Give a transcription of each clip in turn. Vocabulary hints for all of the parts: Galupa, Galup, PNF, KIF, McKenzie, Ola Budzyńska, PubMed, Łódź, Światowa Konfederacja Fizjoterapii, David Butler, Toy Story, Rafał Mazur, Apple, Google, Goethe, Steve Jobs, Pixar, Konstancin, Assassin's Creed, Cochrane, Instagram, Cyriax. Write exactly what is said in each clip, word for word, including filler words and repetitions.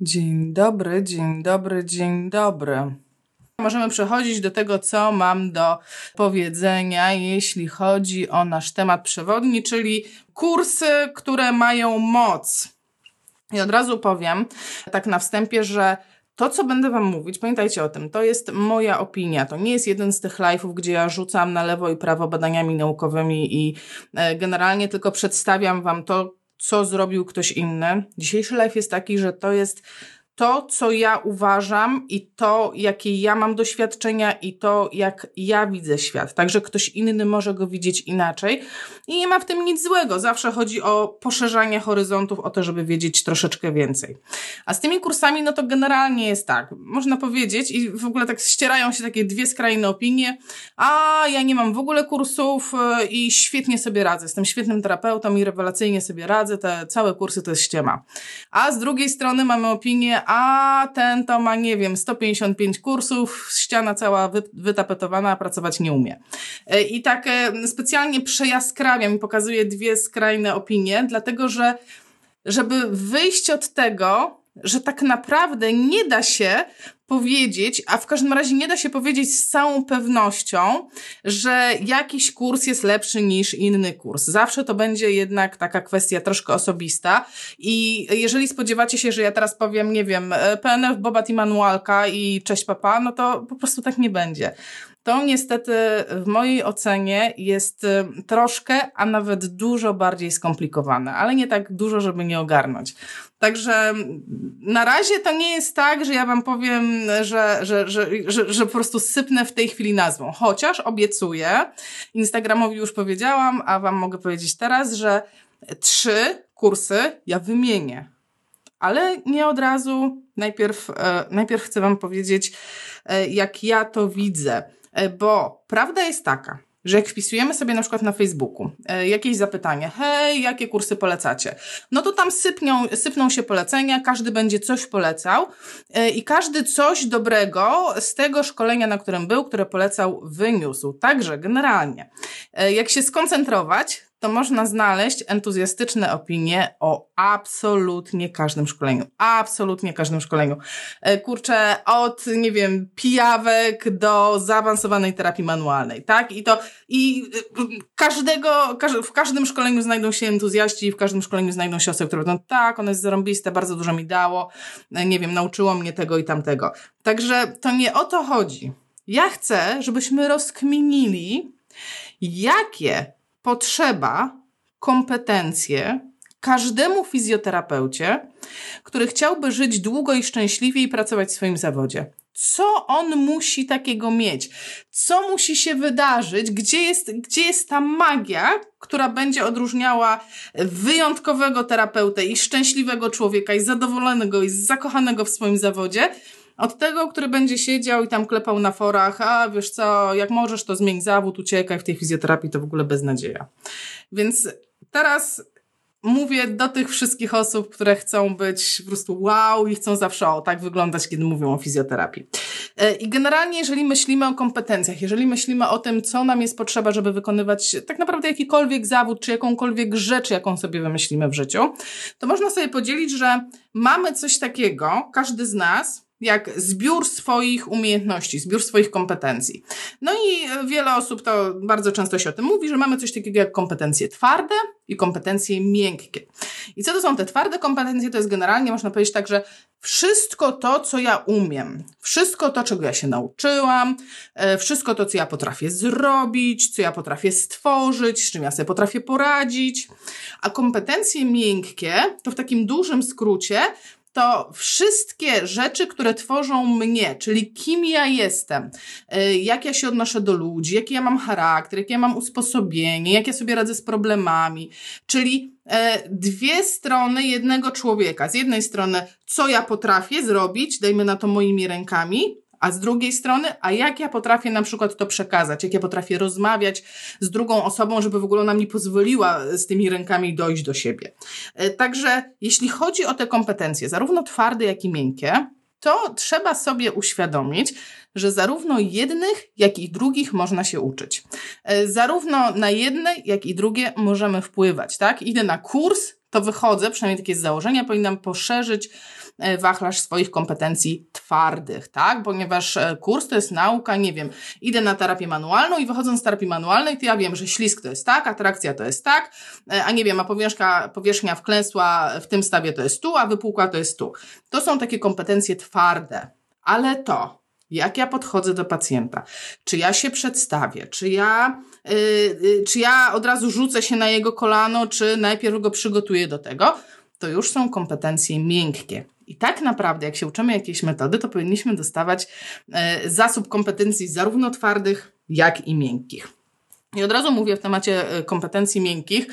Dzień dobry, dzień dobry, dzień dobry. Możemy przechodzić do tego, co mam do powiedzenia, jeśli chodzi o nasz temat przewodni, czyli kursy, które mają moc. I od razu powiem, tak na wstępie, że to, co będę wam mówić, pamiętajcie o tym, to jest moja opinia, to nie jest jeden z tych live'ów, gdzie ja rzucam na lewo i prawo badaniami naukowymi i generalnie tylko przedstawiam wam to, co zrobił ktoś inny. Dzisiejszy live jest taki, że to jest to, co ja uważam i to, jakie ja mam doświadczenia i to, jak ja widzę świat. Także ktoś inny może go widzieć inaczej i nie ma w tym nic złego. Zawsze chodzi o poszerzanie horyzontów, o to, żeby wiedzieć troszeczkę więcej. A z tymi kursami, no to generalnie jest tak. Można powiedzieć i w ogóle tak ścierają się takie dwie skrajne opinie. A ja nie mam w ogóle kursów i świetnie sobie radzę. Jestem świetnym terapeutą i rewelacyjnie sobie radzę. Te całe kursy to jest ściema. A z drugiej strony mamy opinię, a ten to ma, nie wiem, sto pięćdziesiąt pięć kursów, ściana cała wy, wytapetowana, a pracować nie umie. I tak specjalnie przejaskrawiam i pokazuję dwie skrajne opinie, dlatego że żeby wyjść od tego, że tak naprawdę nie da się powiedzieć, a w każdym razie nie da się powiedzieć z całą pewnością, że jakiś kurs jest lepszy niż inny kurs. Zawsze to będzie jednak taka kwestia troszkę osobista i jeżeli spodziewacie się, że ja teraz powiem, nie wiem, P N F, Boba i Manualka i cześć papa, no to po prostu tak nie będzie. To niestety w mojej ocenie jest troszkę, a nawet dużo bardziej skomplikowane, ale nie tak dużo, żeby nie ogarnąć. Także na razie to nie jest tak, że ja wam powiem, że, że, że, że, że po prostu sypnę w tej chwili nazwą. Chociaż obiecuję, Instagramowi już powiedziałam, a wam mogę powiedzieć teraz, że trzy kursy ja wymienię. Ale nie od razu. Najpierw, e, najpierw chcę wam powiedzieć, e, jak ja to widzę. E, bo prawda jest taka, że jak wpisujemy sobie na przykład na Facebooku e, jakieś zapytanie, hej, jakie kursy polecacie? No to tam sypnią, sypną się polecenia, każdy będzie coś polecał e, i każdy coś dobrego z tego szkolenia, na którym był, które polecał, wyniósł. Także generalnie, e, jak się skoncentrować, to można znaleźć entuzjastyczne opinie o absolutnie każdym szkoleniu. Absolutnie każdym szkoleniu. Kurczę, od, nie wiem, pijawek do zaawansowanej terapii manualnej, tak? I to, i każdego, każ- w każdym szkoleniu znajdą się entuzjaści, w każdym szkoleniu znajdą się osoby, które będą, tak, ono jest zarąbiste, bardzo dużo mi dało, nie wiem, nauczyło mnie tego i tamtego. Także to nie o to chodzi. Ja chcę, żebyśmy rozkminili, jakie potrzeba, kompetencje każdemu fizjoterapeucie, który chciałby żyć długo i szczęśliwie i pracować w swoim zawodzie. Co on musi takiego mieć? Co musi się wydarzyć? Gdzie jest, gdzie jest ta magia, która będzie odróżniała wyjątkowego terapeutę i szczęśliwego człowieka i zadowolonego i zakochanego w swoim zawodzie od tego, który będzie siedział i tam klepał na forach, a wiesz co, jak możesz, to zmień zawód, uciekaj, w tej fizjoterapii to w ogóle beznadzieja. Więc teraz mówię do tych wszystkich osób, które chcą być po prostu wow i chcą zawsze o, tak wyglądać, kiedy mówią o fizjoterapii. I generalnie, jeżeli myślimy o kompetencjach, jeżeli myślimy o tym, co nam jest potrzeba, żeby wykonywać tak naprawdę jakikolwiek zawód, czy jakąkolwiek rzecz, jaką sobie wymyślimy w życiu, to można sobie podzielić, że mamy coś takiego, każdy z nas, jak zbiór swoich umiejętności, zbiór swoich kompetencji. No i wiele osób to bardzo często się o tym mówi, że mamy coś takiego jak kompetencje twarde i kompetencje miękkie. I co to są te twarde kompetencje? To jest generalnie, można powiedzieć tak, że wszystko to, co ja umiem, wszystko to, czego ja się nauczyłam, wszystko to, co ja potrafię zrobić, co ja potrafię stworzyć, z czym ja sobie potrafię poradzić. A kompetencje miękkie, to w takim dużym skrócie, to wszystkie rzeczy, które tworzą mnie, czyli kim ja jestem, jak ja się odnoszę do ludzi, jaki ja mam charakter, jakie ja mam usposobienie, jak ja sobie radzę z problemami, czyli dwie strony jednego człowieka. Z jednej strony, co ja potrafię zrobić, dajmy na to moimi rękami, a z drugiej strony, a jak ja potrafię na przykład to przekazać, jak ja potrafię rozmawiać z drugą osobą, żeby w ogóle ona mi pozwoliła z tymi rękami dojść do siebie. Także jeśli chodzi o te kompetencje, zarówno twarde, jak i miękkie, to trzeba sobie uświadomić, że zarówno jednych, jak i drugich można się uczyć. Zarówno na jedne, jak i drugie możemy wpływać, tak? Idę na kurs, to wychodzę, przynajmniej takie z założenia, powinnam poszerzyć wachlarz swoich kompetencji twardych, tak? Ponieważ kurs to jest nauka, nie wiem, idę na terapię manualną i wychodząc z terapii manualnej, to ja wiem, że ślisk to jest tak, a trakcja to jest tak, a nie wiem, a powierzchnia, powierzchnia wklęsła w tym stawie to jest tu, a wypukła to jest tu. To są takie kompetencje twarde, ale to... Jak ja podchodzę do pacjenta? Czy ja się przedstawię? Czy ja, yy, czy ja od razu rzucę się na jego kolano, czy najpierw go przygotuję do tego? To już są kompetencje miękkie. I tak naprawdę, jak się uczymy jakiejś metody, to powinniśmy dostawać yy, zasób kompetencji zarówno twardych, jak i miękkich. I od razu mówię w temacie kompetencji miękkich,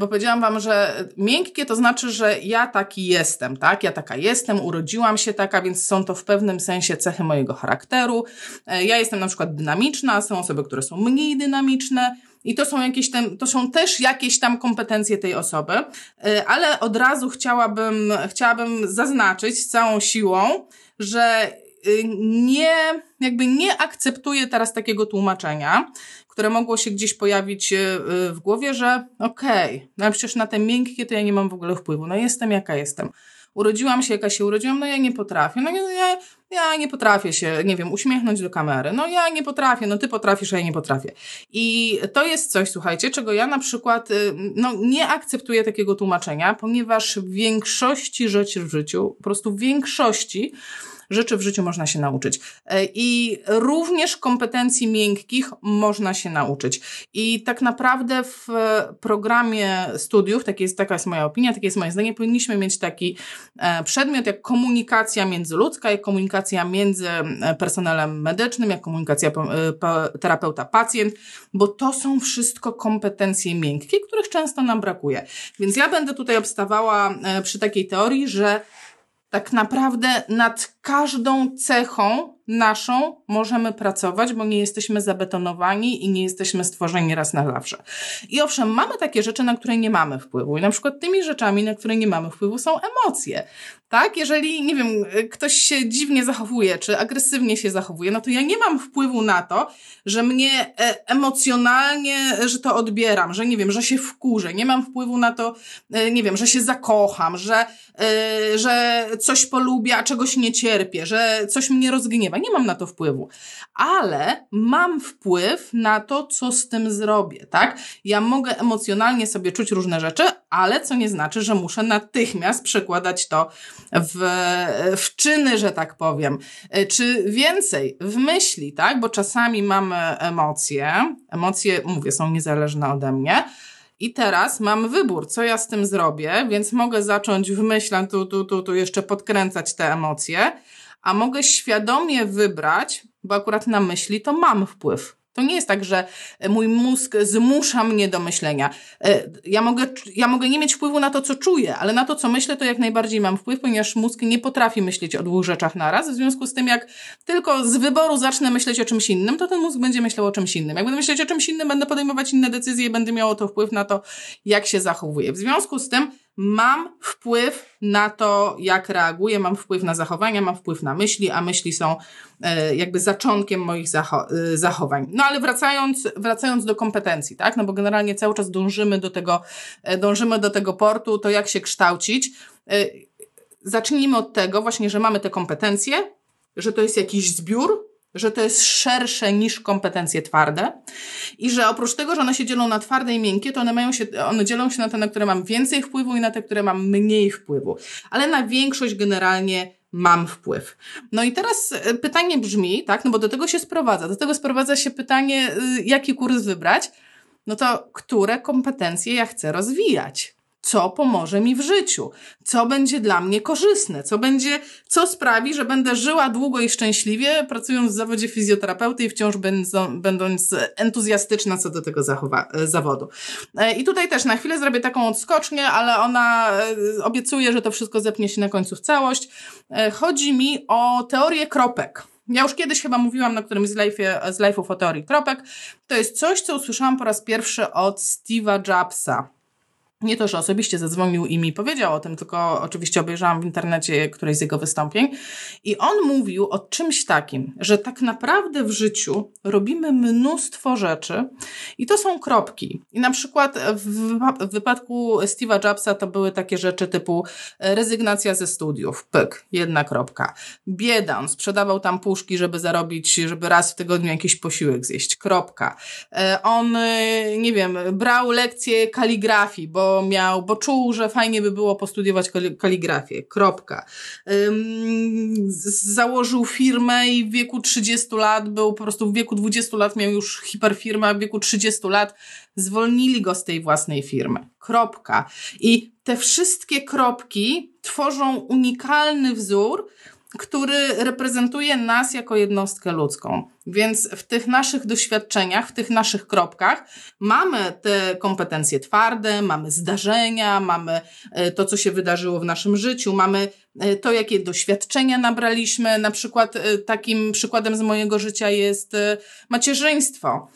bo powiedziałam wam, że miękkie to znaczy, że ja taki jestem, tak? Ja taka jestem, urodziłam się taka, więc są to w pewnym sensie cechy mojego charakteru. Ja jestem na przykład dynamiczna, są osoby, które są mniej dynamiczne i to są jakieś tam, to są też jakieś tam kompetencje tej osoby, ale od razu chciałabym, chciałabym zaznaczyć z całą siłą, że nie, jakby nie akceptuję teraz takiego tłumaczenia, które mogło się gdzieś pojawić w głowie, że okej, okay, no przecież na te miękkie to ja nie mam w ogóle wpływu, no jestem jaka jestem. Urodziłam się jaka się urodziłam, no ja nie potrafię, no ja, ja nie potrafię się, nie wiem, uśmiechnąć do kamery, no ja nie potrafię, no ty potrafisz, a ja nie potrafię. I to jest coś, słuchajcie, czego ja na przykład no nie akceptuję takiego tłumaczenia, ponieważ w większości rzeczy w życiu, po prostu w większości rzeczy w życiu można się nauczyć. I również kompetencji miękkich można się nauczyć. I tak naprawdę w programie studiów, taka jest, taka jest moja opinia, takie jest moje zdanie, powinniśmy mieć taki przedmiot jak komunikacja międzyludzka, jak komunikacja między personelem medycznym, jak komunikacja terapeuta-pacjent, bo to są wszystko kompetencje miękkie, których często nam brakuje. Więc ja będę tutaj obstawała przy takiej teorii, że tak naprawdę nad każdą cechą naszą możemy pracować, bo nie jesteśmy zabetonowani i nie jesteśmy stworzeni raz na zawsze. I owszem, mamy takie rzeczy, na które nie mamy wpływu. I na przykład tymi rzeczami, na które nie mamy wpływu, są emocje. Tak? Jeżeli, nie wiem, ktoś się dziwnie zachowuje, czy agresywnie się zachowuje, no to ja nie mam wpływu na to, że mnie emocjonalnie, że to odbieram, że nie wiem, że się wkurzę. Nie mam wpływu na to, nie wiem, że się zakocham, że, że coś polubię, a czegoś nie cierpię, że coś mnie rozgniewa. Nie mam na to wpływu, ale mam wpływ na to, co z tym zrobię, tak? Ja mogę emocjonalnie sobie czuć różne rzeczy, ale co nie znaczy, że muszę natychmiast przekładać to w, w czyny, że tak powiem. Czy więcej, w myśli, tak? Bo czasami mamy emocje, emocje, mówię, są niezależne ode mnie. I teraz mam wybór, co ja z tym zrobię, więc mogę zacząć w myślach, tu, tu, tu, tu jeszcze podkręcać te emocje, a mogę świadomie wybrać, bo akurat na myśli to mam wpływ. To nie jest tak, że mój mózg zmusza mnie do myślenia. Ja mogę, ja mogę nie mieć wpływu na to, co czuję, ale na to, co myślę, to jak najbardziej mam wpływ, ponieważ mózg nie potrafi myśleć o dwóch rzeczach naraz. W związku z tym, jak tylko z wyboru zacznę myśleć o czymś innym, to ten mózg będzie myślał o czymś innym. Jak będę myśleć o czymś innym, będę podejmować inne decyzje i będę miało to wpływ na to, jak się zachowuję. W związku z tym mam wpływ na to, jak reaguję, mam wpływ na zachowania, mam wpływ na myśli, a myśli są e, jakby zaczątkiem moich zacho- e, zachowań. No ale wracając, wracając do kompetencji, tak? No bo generalnie cały czas dążymy do tego, e, dążymy do tego portu, to jak się kształcić. E, zacznijmy od tego właśnie, że mamy te kompetencje, że to jest jakiś zbiór, że to jest szersze niż kompetencje twarde i że oprócz tego, że one się dzielą na twarde i miękkie, to one mają się, one dzielą się na te, na które mam więcej wpływu i na te, które mam mniej wpływu. Ale na większość generalnie mam wpływ. No i teraz pytanie brzmi, tak, no bo do tego się sprowadza, do tego sprowadza się pytanie, jaki kurs wybrać, no to które kompetencje ja chcę rozwijać? Co pomoże mi w życiu, co będzie dla mnie korzystne, co będzie, co sprawi, że będę żyła długo i szczęśliwie, pracując w zawodzie fizjoterapeuty i wciąż będą, będąc entuzjastyczna co do tego zachowa- zawodu. I tutaj też na chwilę zrobię taką odskocznię, ale ona obiecuje, że to wszystko zepnie się na końcu w całość. Chodzi mi o teorię kropek. Ja już kiedyś chyba mówiłam na którymś z live'ie, z live'ów o teorii kropek. To jest coś, co usłyszałam po raz pierwszy od Steve'a Jobsa. Nie to, że osobiście zadzwonił i mi powiedział o tym, tylko oczywiście obejrzałam w internecie któreś z jego wystąpień i on mówił o czymś takim, że tak naprawdę w życiu robimy mnóstwo rzeczy i to są kropki. I na przykład w, w wypadku Steve'a Jobsa to były takie rzeczy typu rezygnacja ze studiów, pyk, jedna kropka. Biedan, sprzedawał tam puszki, żeby zarobić, żeby raz w tygodniu jakiś posiłek zjeść, kropka. On, nie wiem, brał lekcje kaligrafii, bo miał, bo czuł, że fajnie by było postudiować kaligrafię, kropka. Ym, założył firmę i w wieku trzydziestu lat był, po prostu w wieku dwudziestu lat miał już hiperfirmę, a w wieku trzydziestu lat zwolnili go z tej własnej firmy, kropka. I te wszystkie kropki tworzą unikalny wzór, który reprezentuje nas jako jednostkę ludzką. Więc w tych naszych doświadczeniach, w tych naszych kropkach mamy te kompetencje twarde, mamy zdarzenia, mamy to, co się wydarzyło w naszym życiu, mamy to, jakie doświadczenia nabraliśmy. Na przykład takim przykładem z mojego życia jest macierzyństwo.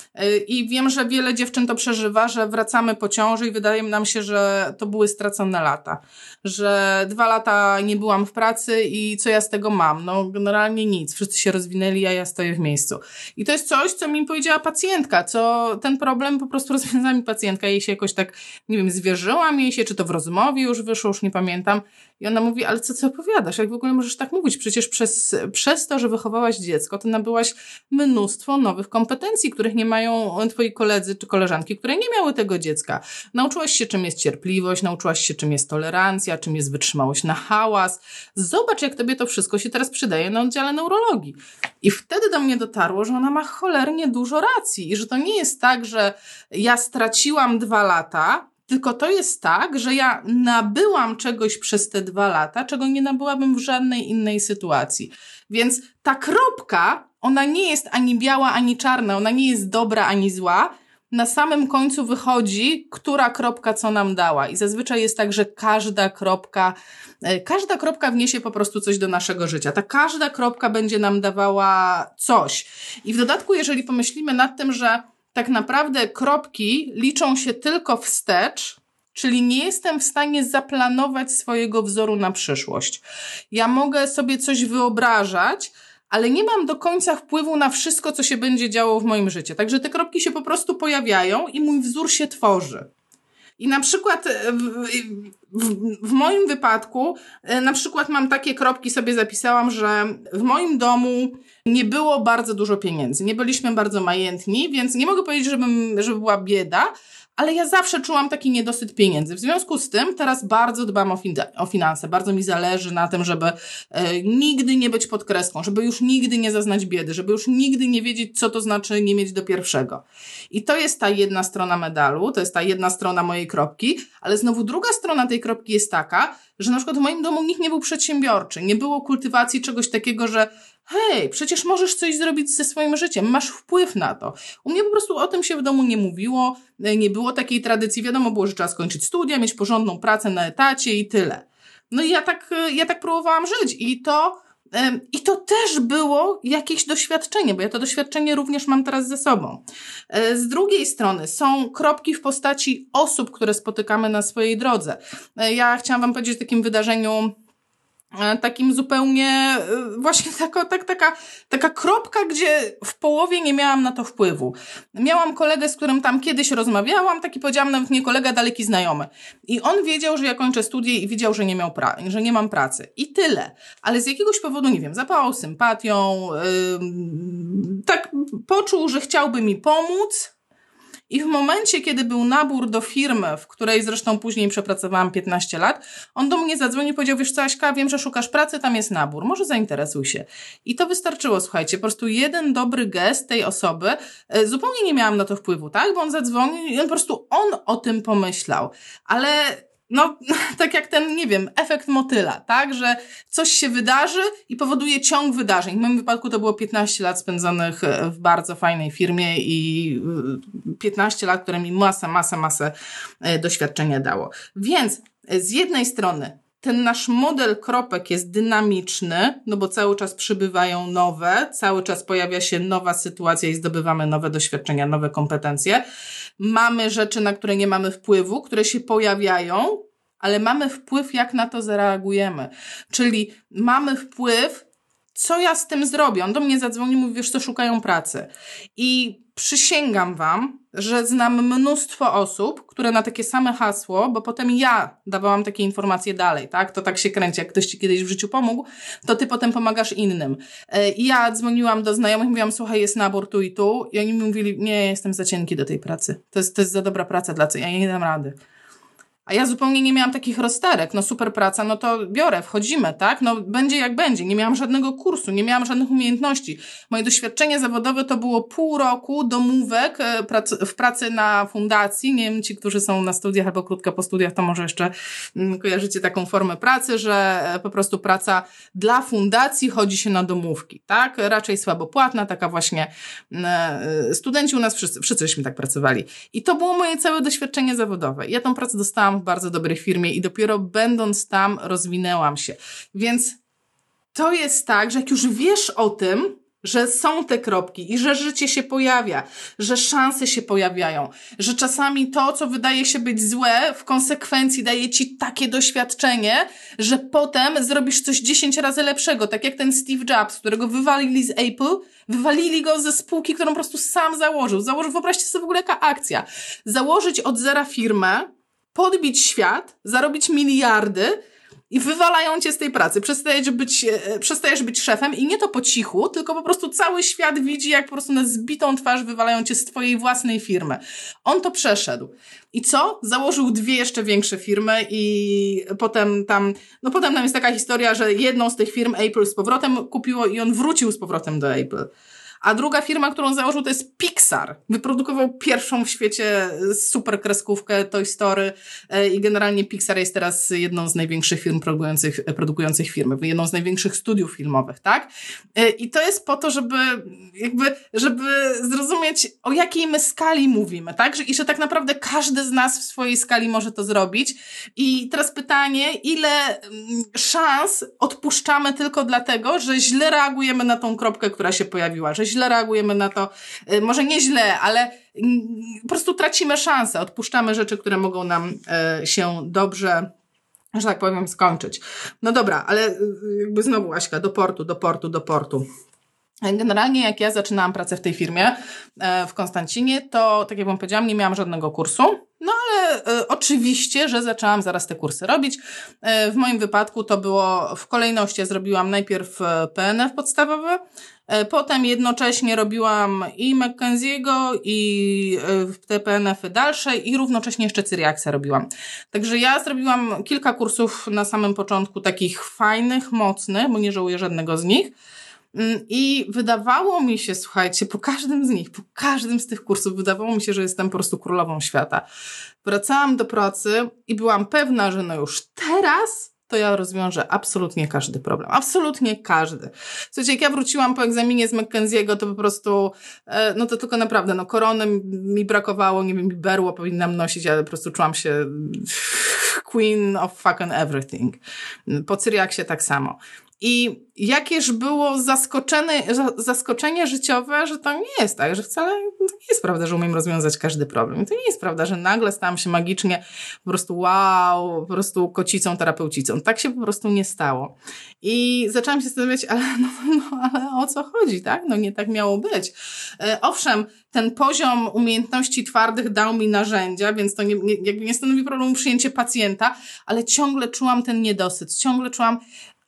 I wiem, że wiele dziewczyn to przeżywa, że wracamy po ciąży i wydaje nam się, że to były stracone lata. Że dwa lata nie byłam w pracy i co ja z tego mam? No generalnie nic. Wszyscy się rozwinęli, a ja stoję w miejscu. I to jest coś, co mi powiedziała pacjentka, co ten problem po prostu rozwiązała mi pacjentka. Jej się jakoś tak, nie wiem, zwierzyłam jej się, czy to w rozmowie już wyszło, już nie pamiętam. I ona mówi, ale co ty opowiadasz? Jak w ogóle możesz tak mówić? Przecież przez, przez to, że wychowałaś dziecko, to nabyłaś mnóstwo nowych kompetencji, których nie mają twoi koledzy czy koleżanki, które nie miały tego dziecka. Nauczyłaś się, czym jest cierpliwość, nauczyłaś się, czym jest tolerancja, czym jest wytrzymałość na hałas. Zobacz, jak tobie to wszystko się teraz przydaje na oddziale neurologii. I wtedy do mnie dotarło, że ona ma cholernie dużo racji i że to nie jest tak, że ja straciłam dwa lata, tylko to jest tak, że ja nabyłam czegoś przez te dwa lata, czego nie nabyłabym w żadnej innej sytuacji. Więc ta kropka, ona nie jest ani biała, ani czarna, ona nie jest dobra, ani zła. Na samym końcu wychodzi, która kropka co nam dała. I zazwyczaj jest tak, że każda kropka, każda kropka wniesie po prostu coś do naszego życia. Ta każda kropka będzie nam dawała coś. I w dodatku, jeżeli pomyślimy nad tym, że tak naprawdę kropki liczą się tylko wstecz, czyli nie jestem w stanie zaplanować swojego wzoru na przyszłość. Ja mogę sobie coś wyobrażać, ale nie mam do końca wpływu na wszystko, co się będzie działo w moim życiu. Także te kropki się po prostu pojawiają i mój wzór się tworzy. I na przykład w, w, w moim wypadku, na przykład mam takie kropki, sobie zapisałam, że w moim domu nie było bardzo dużo pieniędzy, nie byliśmy bardzo majętni, więc nie mogę powiedzieć, żebym, żeby była bieda, ale ja zawsze czułam taki niedosyt pieniędzy. W związku z tym teraz bardzo dbam o, fin- o finanse, bardzo mi zależy na tym, żeby e, nigdy nie być pod kreską, żeby już nigdy nie zaznać biedy, żeby już nigdy nie wiedzieć, co to znaczy nie mieć do pierwszego. I to jest ta jedna strona medalu, to jest ta jedna strona mojej kropki, ale znowu druga strona tej kropki jest taka, że na przykład w moim domu nikt nie był przedsiębiorczy, nie było kultywacji czegoś takiego, że hej, przecież możesz coś zrobić ze swoim życiem, masz wpływ na to. U mnie po prostu o tym się w domu nie mówiło, nie było takiej tradycji, wiadomo było, że trzeba skończyć studia, mieć porządną pracę na etacie i tyle. No i ja tak, ja tak próbowałam żyć i to, i to też było jakieś doświadczenie, bo ja to doświadczenie również mam teraz ze sobą. Z drugiej strony są kropki w postaci osób, które spotykamy na swojej drodze. Ja chciałam wam powiedzieć o takim wydarzeniu, takim zupełnie właśnie taka, tak, taka, taka kropka, gdzie w połowie nie miałam na to wpływu. Miałam kolegę, z którym tam kiedyś rozmawiałam, taki powiedziałam nawet nie kolega, daleki znajomy. I on wiedział, że ja kończę studia i widział, że nie miał pra- że nie mam pracy. I tyle. Ale z jakiegoś powodu, nie wiem, zapałał sympatią, yy, tak poczuł, że chciałby mi pomóc. I w momencie, kiedy był nabór do firmy, w której zresztą później przepracowałam piętnaście lat, on do mnie zadzwonił i powiedział, wiesz co, Aśka, wiem, że szukasz pracy, tam jest nabór, może zainteresuj się. I to wystarczyło, słuchajcie, po prostu jeden dobry gest tej osoby, zupełnie nie miałam na to wpływu, tak, bo on zadzwonił i on po prostu, on o tym pomyślał, ale no, tak jak ten, nie wiem, efekt motyla, tak, że coś się wydarzy i powoduje ciąg wydarzeń. W moim wypadku to było piętnaście lat spędzonych w bardzo fajnej firmie i piętnaście lat, które mi masę, masę, masę doświadczenia dało. Więc z jednej strony ten nasz model kropek jest dynamiczny, no bo cały czas przybywają nowe, cały czas pojawia się nowa sytuacja i zdobywamy nowe doświadczenia, nowe kompetencje. Mamy rzeczy, na które nie mamy wpływu, które się pojawiają, ale mamy wpływ, jak na to zareagujemy. Czyli mamy wpływ, co ja z tym zrobię. On do mnie zadzwoni, mówi, wiesz co, szukają pracy. I przysięgam wam, że znam mnóstwo osób, które na takie same hasło, bo potem ja dawałam takie informacje dalej, tak? To tak się kręci, jak ktoś ci kiedyś w życiu pomógł, to ty potem pomagasz innym. Ja dzwoniłam do znajomych, mówiłam, słuchaj, jest nabór tu i tu, i oni mi mówili, nie, ja jestem za cienki do tej pracy. To jest, to jest za dobra praca dla ciebie, ja nie dam rady. A ja zupełnie nie miałam takich rozterek. No super praca, no to biorę, wchodzimy, tak? No będzie jak będzie. Nie miałam żadnego kursu, nie miałam żadnych umiejętności. Moje doświadczenie zawodowe to było pół roku domówek w pracy na fundacji. Nie wiem, ci, którzy są na studiach albo krótko po studiach, to może jeszcze kojarzycie taką formę pracy, że po prostu praca dla fundacji chodzi się na domówki, tak? Raczej słabo płatna, taka właśnie. Studenci u nas wszyscy, wszyscy żeśmy tak pracowali. I to było moje całe doświadczenie zawodowe. Ja tą pracę dostałam w bardzo dobrej firmie i dopiero będąc tam rozwinęłam się. Więc to jest tak, że jak już wiesz o tym, że są te kropki i że życie się pojawia, że szanse się pojawiają, że czasami to, co wydaje się być złe, w konsekwencji daje ci takie doświadczenie, że potem zrobisz coś dziesięć razy lepszego, tak jak ten Steve Jobs, którego wywalili z Apple, wywalili go ze spółki, którą po prostu sam założył. Założył, wyobraźcie sobie w ogóle jaka akcja. Założyć od zera firmę, podbić świat, zarobić miliardy i wywalają cię z tej pracy. Przestajesz być, przestajesz być szefem i nie to po cichu, tylko po prostu cały świat widzi, jak po prostu na zbitą twarz wywalają cię z twojej własnej firmy. On to przeszedł. I co? Założył dwie jeszcze większe firmy i potem tam, no potem tam jest taka historia, że jedną z tych firm Apple z powrotem kupiło i on wrócił z powrotem do Apple. A druga firma, którą założył, to jest Pixar. Wyprodukował pierwszą w świecie super kreskówkę Toy Story i generalnie Pixar jest teraz jedną z największych firm produkujących, produkujących firmy, jedną z największych studiów filmowych, tak? I to jest po to, żeby jakby, żeby zrozumieć, o jakiej my skali mówimy, tak? I że tak naprawdę każdy z nas w swojej skali może to zrobić. I teraz pytanie, ile szans odpuszczamy tylko dlatego, że źle reagujemy na tą kropkę, która się pojawiła, że źle reagujemy na to, może nie źle, ale po prostu tracimy szansę, odpuszczamy rzeczy, które mogą nam się dobrze, że tak powiem, skończyć. No dobra, ale jakby znowu Aśka, do portu, do portu, do portu. Generalnie jak ja zaczynałam pracę w tej firmie w Konstancinie, to tak jak wam powiedziałam, nie miałam żadnego kursu, no ale e, oczywiście, że zaczęłam zaraz te kursy robić. E, w moim wypadku to było w kolejności, zrobiłam najpierw P N F podstawowy, e, potem jednocześnie robiłam i McKenziego i e, te P N F-y dalsze i równocześnie jeszcze Cyriaxa robiłam. Także ja zrobiłam kilka kursów na samym początku takich fajnych, mocnych, bo nie żałuję żadnego z nich. I wydawało mi się, słuchajcie, po każdym z nich, po każdym z tych kursów wydawało mi się, że jestem po prostu królową świata. Wracałam do pracy i byłam pewna, że no już teraz to ja rozwiążę absolutnie każdy problem. Absolutnie każdy. Słuchajcie, jak ja wróciłam po egzaminie z McKenziego, to po prostu, no to tylko naprawdę, no korony mi brakowało, nie wiem, mi berło powinnam nosić, ale po prostu czułam się queen of fucking everything. Po Cyriaksie tak samo. I jakież było zaskoczenie, zaskoczenie życiowe, że to nie jest tak, że wcale to nie jest prawda, że umiem rozwiązać każdy problem. To nie jest prawda, że nagle stałam się magicznie po prostu wow, po prostu kocicą, terapeutcicą. Tak się po prostu nie stało. I zaczęłam się zastanawiać, ale, no, no, ale o co chodzi, tak? No nie tak miało być. Owszem, ten poziom umiejętności twardych dał mi narzędzia, więc to nie, nie, jakby nie stanowi problemu przyjęcie pacjenta, ale ciągle czułam ten niedosyt, ciągle czułam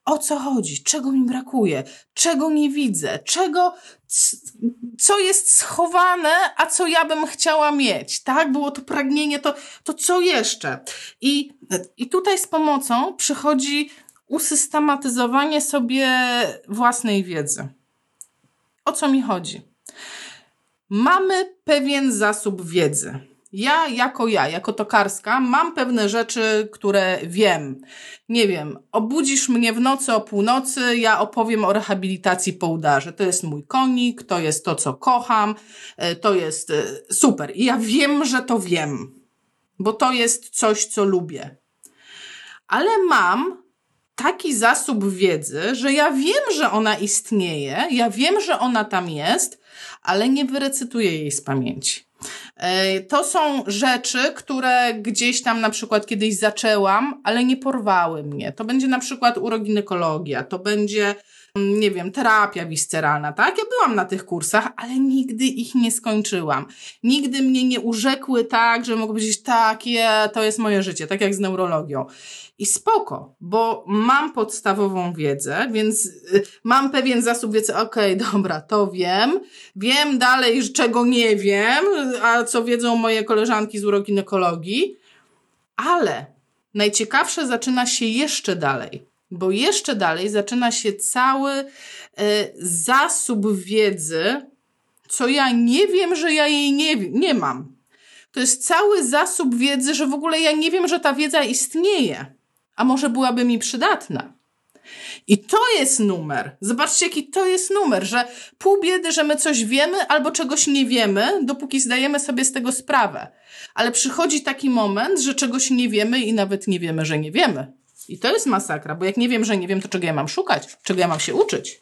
o co chodzi, czego mi brakuje, czego nie widzę, czego, co jest schowane, a co ja bym chciała mieć, tak? Było to pragnienie, to, to co jeszcze? I, i tutaj z pomocą przychodzi usystematyzowanie sobie własnej wiedzy. O co mi chodzi? Mamy pewien zasób wiedzy. Ja jako ja, jako tokarska mam pewne rzeczy, które wiem. Nie wiem, obudzisz mnie w nocy o północy, ja opowiem o rehabilitacji po udarze. To jest mój konik, to jest to, co kocham, to jest super. I ja wiem, że to wiem, bo to jest coś, co lubię. Ale mam taki zasób wiedzy, że ja wiem, że ona istnieje, ja wiem, że ona tam jest, ale nie wyrecytuję jej z pamięci. To są rzeczy, które gdzieś tam na przykład kiedyś zaczęłam, ale nie porwały mnie. To będzie na przykład uroginekologia, to będzie, nie wiem, terapia wisceralna, tak? Ja byłam na tych kursach, ale nigdy ich nie skończyłam. Nigdy mnie nie urzekły tak, że mogę powiedzieć, tak, je, to jest moje życie, tak jak z neurologią. I spoko, bo mam podstawową wiedzę, więc mam pewien zasób wiedzy, okej, okay, dobra, to wiem, wiem dalej, czego nie wiem, a co wiedzą moje koleżanki z uroginekologii, ale najciekawsze zaczyna się jeszcze dalej, bo jeszcze dalej zaczyna się cały y, zasób wiedzy, co ja nie wiem, że ja jej nie, nie mam. To jest cały zasób wiedzy, że w ogóle ja nie wiem, że ta wiedza istnieje, a może byłaby mi przydatna. I to jest numer. Zobaczcie, jaki to jest numer, że pół biedy, że my coś wiemy albo czegoś nie wiemy, dopóki zdajemy sobie z tego sprawę. Ale przychodzi taki moment, że czegoś nie wiemy i nawet nie wiemy, że nie wiemy. I to jest masakra, bo jak nie wiem, że nie wiem, to czego ja mam szukać, czego ja mam się uczyć.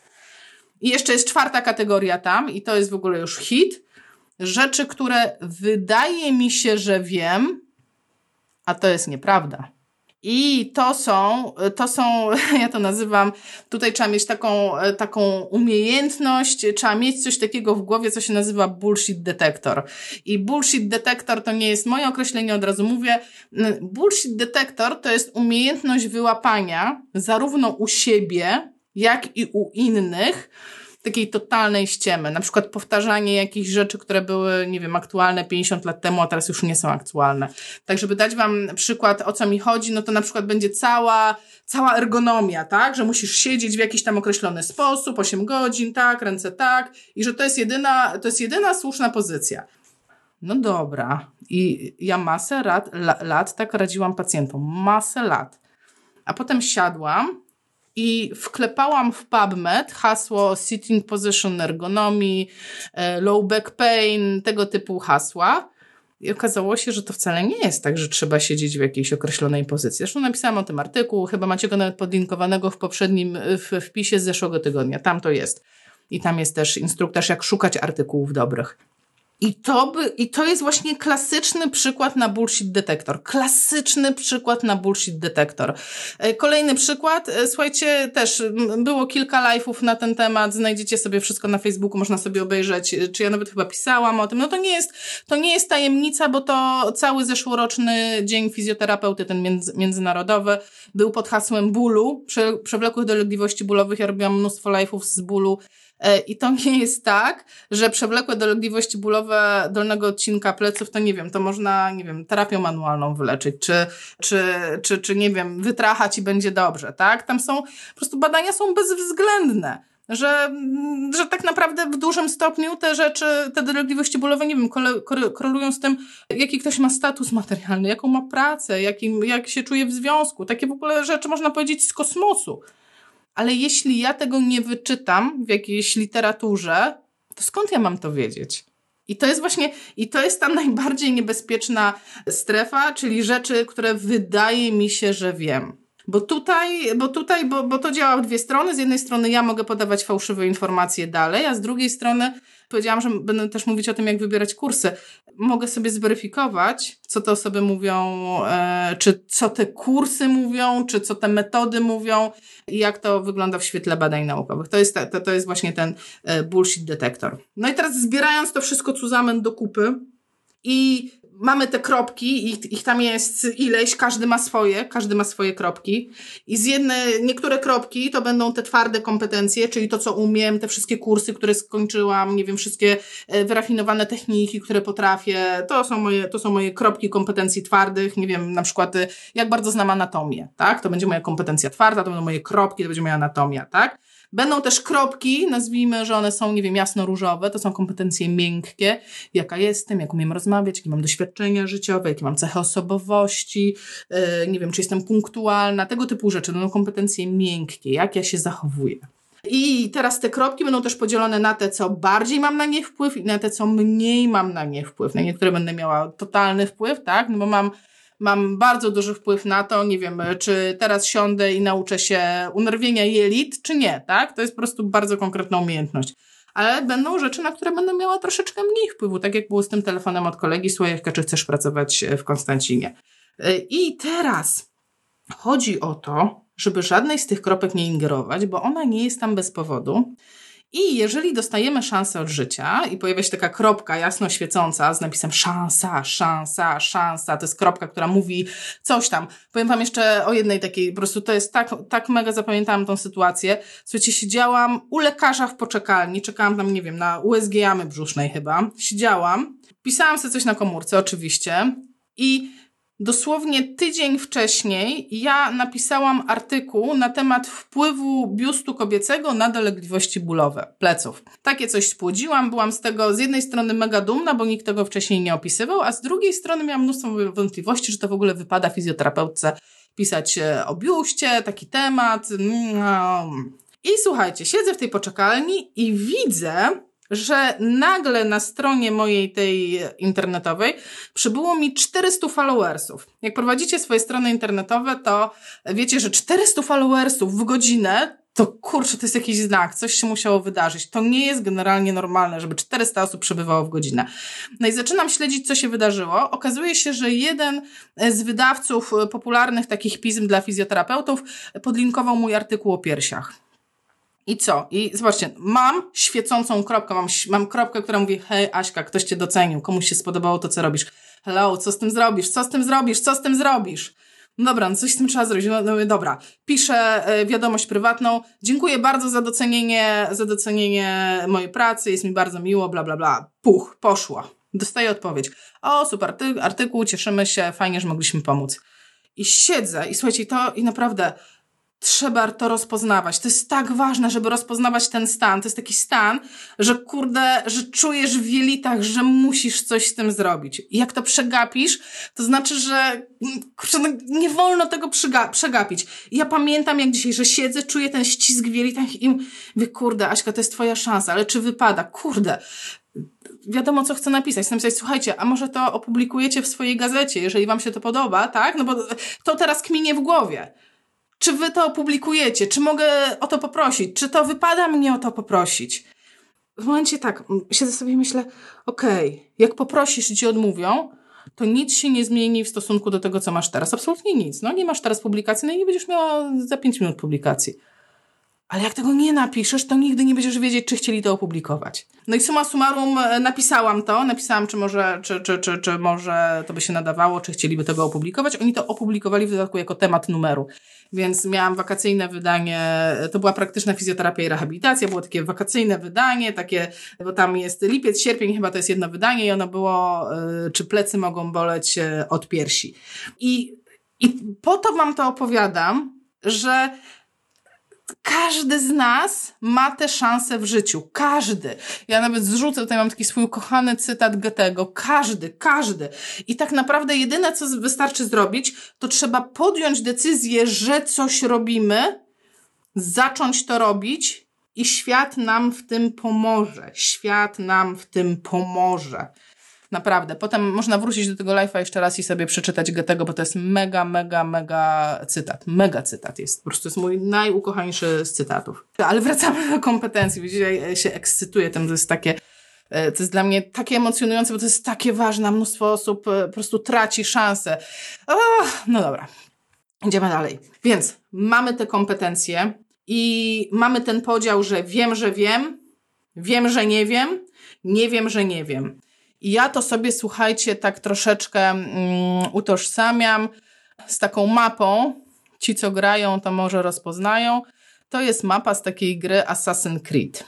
I jeszcze jest czwarta kategoria tam i to jest w ogóle już hit. Rzeczy, które wydaje mi się, że wiem, a to jest nieprawda. I to są, to są, ja to nazywam, tutaj trzeba mieć taką, taką umiejętność, trzeba mieć coś takiego w głowie, co się nazywa bullshit detektor. I bullshit detektor to nie jest moje określenie, od razu mówię. Bullshit detektor to jest umiejętność wyłapania zarówno u siebie, jak i u innych takiej totalnej ściemy. Na przykład powtarzanie jakichś rzeczy, które były, nie wiem, aktualne pięćdziesiąt lat temu, a teraz już nie są aktualne. Tak, żeby dać wam przykład, o co mi chodzi, no to na przykład będzie cała, cała ergonomia, tak? Że musisz siedzieć w jakiś tam określony sposób, osiem godzin, tak, ręce tak, i że to jest jedyna, to jest jedyna słuszna pozycja. No dobra. I ja masę rad, la, lat tak radziłam pacjentom. Masę lat. A potem siadłam i wklepałam w PubMed hasło sitting position ergonomii, low back pain, tego typu hasła. I okazało się, że to wcale nie jest tak, że trzeba siedzieć w jakiejś określonej pozycji. Zresztą napisałam o tym artykuł, chyba macie go nawet podlinkowanego w poprzednim w wpisie z zeszłego tygodnia. Tam to jest. I tam jest też instruktaż, jak szukać artykułów dobrych. I to, by, I to jest właśnie klasyczny przykład na bullshit detektor. Klasyczny przykład na bullshit detektor. Kolejny przykład, słuchajcie, też było kilka live'ów na ten temat, znajdziecie sobie wszystko na Facebooku, można sobie obejrzeć, czy ja nawet chyba pisałam o tym. No to nie jest, to nie jest tajemnica, bo to cały zeszłoroczny Dzień Fizjoterapeuty, ten między, międzynarodowy, był pod hasłem bólu, prze, przewlekłych dolegliwości bólowych. Ja robiłam mnóstwo live'ów z bólu. I to nie jest tak, że przewlekłe dolegliwości bólowe dolnego odcinka pleców, to nie wiem, to można, nie wiem, terapią manualną wyleczyć, czy, czy, czy, czy nie wiem, wytrachać i będzie dobrze, tak? Tam są, po prostu badania są bezwzględne, że, że tak naprawdę w dużym stopniu te rzeczy, te dolegliwości bólowe, nie wiem, korelują z tym, jaki ktoś ma status materialny, jaką ma pracę, jakim, jak się czuje w związku. Takie w ogóle rzeczy można powiedzieć z kosmosu. Ale jeśli ja tego nie wyczytam w jakiejś literaturze, to skąd ja mam to wiedzieć? I to jest właśnie, i to jest ta najbardziej niebezpieczna strefa, czyli rzeczy, które wydaje mi się, że wiem. Bo tutaj, bo tutaj, bo, bo to działa w dwie strony. Z jednej strony ja mogę podawać fałszywe informacje dalej, a z drugiej strony powiedziałam, że będę też mówić o tym, jak wybierać kursy. Mogę sobie zweryfikować, co te osoby mówią, e, czy co te kursy mówią, czy co te metody mówią i jak to wygląda w świetle badań naukowych. To jest, to, to jest właśnie ten e, bullshit detektor. No i teraz zbierając to wszystko zusammen do kupy i mamy te kropki, ich, ich tam jest ileś, każdy ma swoje, każdy ma swoje kropki i z jednej, niektóre kropki to będą te twarde kompetencje, czyli to, co umiem, te wszystkie kursy, które skończyłam, nie wiem, wszystkie wyrafinowane techniki, które potrafię, to są moje, to są moje kropki kompetencji twardych, nie wiem, na przykład jak bardzo znam anatomię, tak, to będzie moja kompetencja twarda, to będą moje kropki, to będzie moja anatomia, tak. Będą też kropki, nazwijmy, że one są, nie wiem, jasno-różowe, to są kompetencje miękkie, jaka jestem, jak umiem rozmawiać, jakie mam doświadczenia życiowe, jakie mam cechy osobowości, yy, nie wiem, czy jestem punktualna, tego typu rzeczy, będą kompetencje miękkie, jak ja się zachowuję. I teraz te kropki będą też podzielone na te, co bardziej mam na nie wpływ i na te, co mniej mam na nie wpływ. Na niektóre będę miała totalny wpływ, tak, no bo mam mam bardzo duży wpływ na to, nie wiem, czy teraz siądę i nauczę się unerwienia jelit, czy nie, tak? To jest po prostu bardzo konkretna umiejętność. Ale będą rzeczy, na które będę miała troszeczkę mniej wpływu, tak jak było z tym telefonem od kolegi, słuchaj, czy chcesz pracować w Konstancinie. I teraz chodzi o to, żeby żadnej z tych kropek nie ingerować, bo ona nie jest tam bez powodu. I jeżeli dostajemy szansę od życia i pojawia się taka kropka jasno świecąca z napisem szansa, szansa, szansa, to jest kropka, która mówi coś tam. Powiem wam jeszcze o jednej takiej, po prostu to jest tak, tak mega zapamiętałam tą sytuację. Słuchajcie, siedziałam u lekarza w poczekalni, czekałam tam, nie wiem, na U S G jamy brzusznej chyba. Siedziałam, pisałam sobie coś na komórce oczywiście i dosłownie tydzień wcześniej ja napisałam artykuł na temat wpływu biustu kobiecego na dolegliwości bólowe pleców. Takie coś spłodziłam, byłam z tego z jednej strony mega dumna, bo nikt tego wcześniej nie opisywał, a z drugiej strony miałam mnóstwo wątpliwości, że to w ogóle wypada fizjoterapeutce pisać o biuście, taki temat. I słuchajcie, siedzę w tej poczekalni i widzę, że nagle na stronie mojej tej internetowej przybyło mi czterysta followersów. Jak prowadzicie swoje strony internetowe, to wiecie, że czterysta followersów w godzinę, to kurczę, to jest jakiś znak, coś się musiało wydarzyć. To nie jest generalnie normalne, żeby czterysta osób przebywało w godzinę. No i zaczynam śledzić, co się wydarzyło. Okazuje się, że jeden z wydawców popularnych takich pism dla fizjoterapeutów podlinkował mój artykuł o piersiach. I co? I zobaczcie, mam świecącą kropkę, mam, mam kropkę, która mówi hej Aśka, ktoś cię docenił, komuś się spodobało to, co robisz. Hello, co z tym zrobisz? Co z tym zrobisz? Co z tym zrobisz? No dobra, no coś z tym trzeba zrobić. No, no, dobra, piszę y, wiadomość prywatną. Dziękuję bardzo za docenienie, za docenienie mojej pracy, jest mi bardzo miło, bla, bla, bla. Puch, poszła. Dostaję odpowiedź. O, super arty- artykuł, cieszymy się, fajnie, że mogliśmy pomóc. I siedzę i słuchajcie, to i naprawdę... Trzeba to rozpoznawać. To jest tak ważne, żeby rozpoznawać ten stan. To jest taki stan, że kurde, że czujesz w jelitach, że musisz coś z tym zrobić. I jak to przegapisz, to znaczy, że kurczę, no nie wolno tego przyga- przegapić. I ja pamiętam jak dzisiaj, że siedzę, czuję ten ścisk w jelitach i mówię, kurde, Aśka, to jest twoja szansa, ale czy wypada? Kurde. Wiadomo, co chcę napisać. Napisać, słuchajcie, a może to opublikujecie w swojej gazecie, jeżeli wam się to podoba, tak? No bo to teraz kminie w głowie. Czy wy to opublikujecie? Czy mogę o to poprosić? Czy to wypada mnie o to poprosić? W momencie tak, siedzę sobie i myślę, okej, okay, jak poprosisz i ci odmówią, to nic się nie zmieni w stosunku do tego, co masz teraz. Absolutnie nic. No nie masz teraz publikacji, no i nie będziesz miała za pięć minut publikacji. Ale jak tego nie napiszesz, to nigdy nie będziesz wiedzieć, czy chcieli to opublikować. No i summa summarum napisałam to, napisałam, czy może, czy, czy, czy, czy może to by się nadawało, czy chcieliby tego opublikować. Oni to opublikowali w dodatku jako temat numeru. Więc miałam wakacyjne wydanie, to była praktyczna fizjoterapia i rehabilitacja, było takie wakacyjne wydanie, takie, bo tam jest lipiec, sierpień, chyba to jest jedno wydanie i ono było, czy plecy mogą boleć od piersi. I, i po to wam to opowiadam, że każdy z nas ma tę szansę w życiu. Każdy. Ja nawet zrzucę, tutaj mam taki swój kochany cytat Goethego. Każdy, każdy. I tak naprawdę jedyne, co wystarczy zrobić, to trzeba podjąć decyzję, że coś robimy, zacząć to robić i świat nam w tym pomoże. Świat nam w tym pomoże. Naprawdę. Potem można wrócić do tego live'a jeszcze raz i sobie przeczytać Goethego, bo to jest mega, mega, mega cytat. Mega cytat jest. Po prostu jest mój najukochańszy z cytatów. Ale wracamy do kompetencji. Widzicie, ja się ekscytuję tym, to jest takie, to jest dla mnie takie emocjonujące, bo to jest takie ważne. Mnóstwo osób po prostu traci szansę. O, no dobra. Idziemy dalej. Więc mamy te kompetencje i mamy ten podział, że wiem, że wiem, wiem, że nie wiem, nie wiem, że nie wiem. I ja to sobie, słuchajcie, tak troszeczkę mm, utożsamiam z taką mapą. Ci, co grają, to może rozpoznają. To jest mapa z takiej gry Assassin's Creed.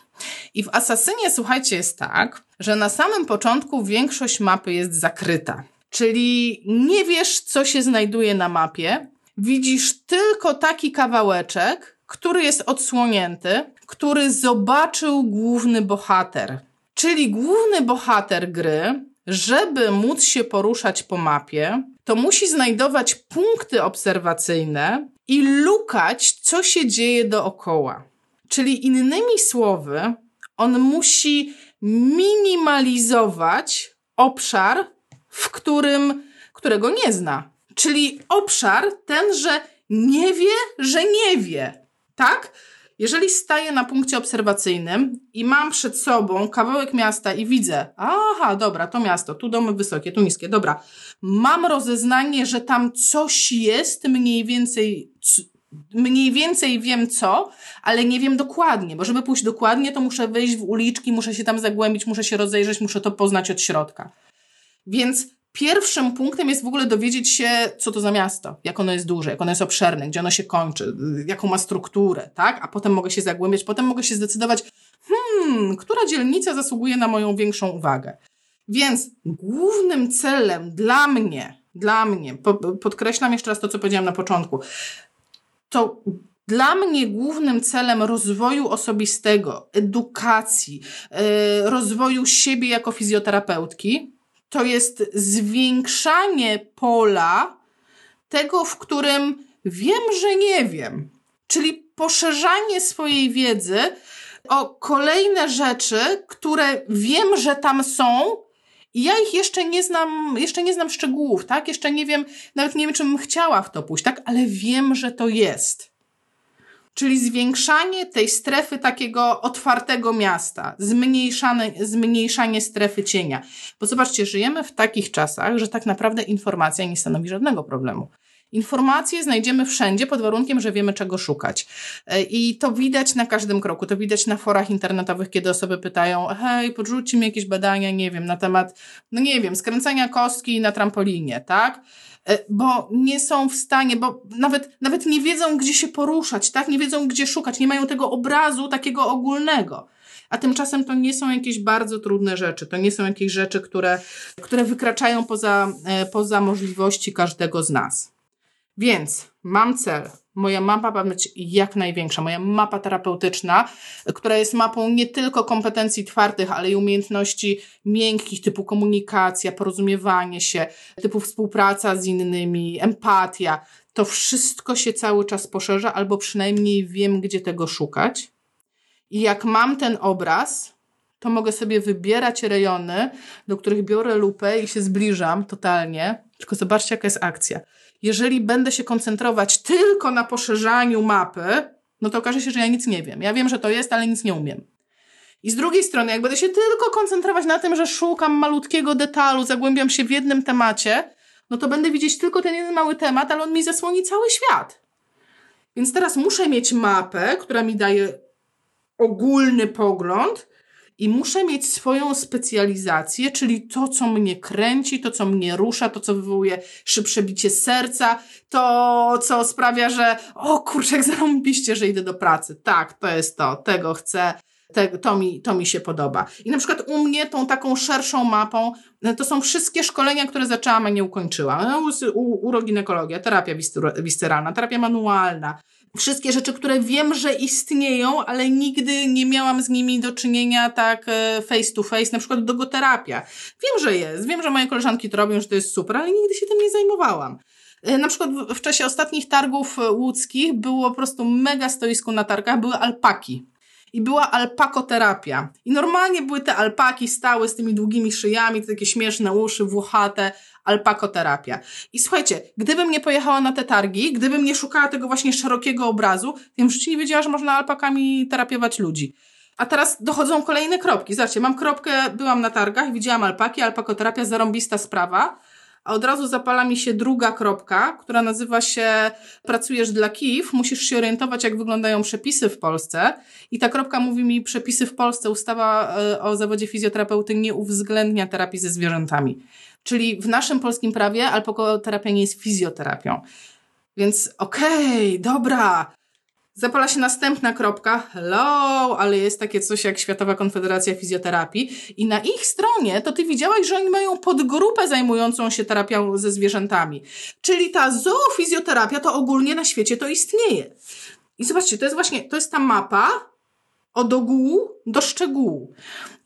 I w Assassinie, słuchajcie, jest tak, że na samym początku większość mapy jest zakryta. Czyli nie wiesz, co się znajduje na mapie. Widzisz tylko taki kawałeczek, który jest odsłonięty, który zobaczył główny bohater. Czyli główny bohater gry, żeby móc się poruszać po mapie, to musi znajdować punkty obserwacyjne i lukać, co się dzieje dookoła. Czyli innymi słowy, on musi minimalizować obszar, w którym, którego nie zna. Czyli obszar ten, że nie wie, że nie wie, tak? Jeżeli staję na punkcie obserwacyjnym i mam przed sobą kawałek miasta i widzę, aha, dobra, to miasto, tu domy wysokie, tu niskie, dobra. Mam rozeznanie, że tam coś jest, mniej więcej, mniej więcej wiem co, ale nie wiem dokładnie, bo żeby pójść dokładnie, to muszę wejść w uliczki, muszę się tam zagłębić, muszę się rozejrzeć, muszę to poznać od środka. Więc pierwszym punktem jest w ogóle dowiedzieć się, co to za miasto, jak ono jest duże, jak ono jest obszerne, gdzie ono się kończy, jaką ma strukturę, tak? A potem mogę się zagłębiać, potem mogę się zdecydować, hmm, która dzielnica zasługuje na moją większą uwagę. Więc głównym celem dla mnie, dla mnie, podkreślam jeszcze raz to, co powiedziałam na początku, to dla mnie głównym celem rozwoju osobistego, edukacji, rozwoju siebie jako fizjoterapeutki, to jest zwiększanie pola tego, w którym wiem, że nie wiem. Czyli poszerzanie swojej wiedzy o kolejne rzeczy, które wiem, że tam są i ja ich jeszcze nie znam, jeszcze nie znam szczegółów, tak? Jeszcze nie wiem, nawet nie wiem, czym bym chciała w to pójść, tak? Ale wiem, że to jest. Czyli zwiększanie tej strefy takiego otwartego miasta, zmniejszane, zmniejszanie strefy cienia. Bo zobaczcie, żyjemy w takich czasach, że tak naprawdę informacja nie stanowi żadnego problemu. Informacje znajdziemy wszędzie pod warunkiem, że wiemy, czego szukać. I to widać na każdym kroku, to widać na forach internetowych, kiedy osoby pytają, hej, podrzućcie mi jakieś badania, nie wiem, na temat, no nie wiem, skręcania kostki na trampolinie, tak? Bo nie są w stanie, bo nawet, nawet nie wiedzą, gdzie się poruszać, tak? Nie wiedzą, gdzie szukać, nie mają tego obrazu takiego ogólnego. A tymczasem to nie są jakieś bardzo trudne rzeczy, to nie są jakieś rzeczy, które, które wykraczają poza, poza możliwości każdego z nas. Więc mam cel, moja mapa ma być jak największa, moja mapa terapeutyczna, która jest mapą nie tylko kompetencji twardych, ale i umiejętności miękkich, typu komunikacja, porozumiewanie się, typu współpraca z innymi, empatia. To wszystko się cały czas poszerza, albo przynajmniej wiem, gdzie tego szukać. I jak mam ten obraz, to mogę sobie wybierać rejony, do których biorę lupę i się zbliżam totalnie. Tylko zobaczcie, jaka jest akcja. Jeżeli będę się koncentrować tylko na poszerzaniu mapy, no to okaże się, że ja nic nie wiem. Ja wiem, że to jest, ale nic nie umiem. I z drugiej strony, jak będę się tylko koncentrować na tym, że szukam malutkiego detalu, zagłębiam się w jednym temacie, no to będę widzieć tylko ten jeden mały temat, ale on mi zasłoni cały świat. Więc teraz muszę mieć mapę, która mi daje ogólny pogląd, i muszę mieć swoją specjalizację, czyli to, co mnie kręci, to, co mnie rusza, to, co wywołuje szybsze bicie serca, to, co sprawia, że o kurczę, jak zarąbiście, że idę do pracy. Tak, to jest to, tego chcę, te, to, mi, to mi się podoba. I na przykład u mnie tą taką szerszą mapą to są wszystkie szkolenia, które zaczęłam, a nie ukończyłam. No, uroginekologia, terapia wisceralna, terapia manualna. Wszystkie rzeczy, które wiem, że istnieją, ale nigdy nie miałam z nimi do czynienia tak face to face, na przykład dogoterapia. Wiem, że jest, wiem, że moje koleżanki to robią, że to jest super, ale nigdy się tym nie zajmowałam. Na przykład w czasie ostatnich targów łódzkich było po prostu mega stoisko na targach, były alpaki. I była alpakoterapia. I normalnie były te alpaki stałe z tymi długimi szyjami, takie śmieszne uszy, włochate, alpakoterapia. I słuchajcie, gdybym nie pojechała na te targi, gdybym nie szukała tego właśnie szerokiego obrazu, to ja już nie wiedziała, że można alpakami terapiować ludzi. A teraz dochodzą kolejne kropki. Zobaczcie, mam kropkę, byłam na targach, widziałam alpaki, alpakoterapia, zarąbista sprawa, a od razu zapala mi się druga kropka, która nazywa się pracujesz dla K I F, musisz się orientować, jak wyglądają przepisy w Polsce i ta kropka mówi mi, przepisy w Polsce, ustawa o zawodzie fizjoterapeuty nie uwzględnia terapii ze zwierzętami. Czyli w naszym polskim prawie alpakoterapia nie jest fizjoterapią. Więc okej, okay, dobra. Zapala się następna kropka. Hello, ale jest takie coś jak Światowa Konfederacja Fizjoterapii i na ich stronie to ty widziałaś, że oni mają podgrupę zajmującą się terapią ze zwierzętami. Czyli ta zoofizjoterapia to ogólnie na świecie to istnieje. I zobaczcie, to jest właśnie, to jest ta mapa od ogółu do szczegółu.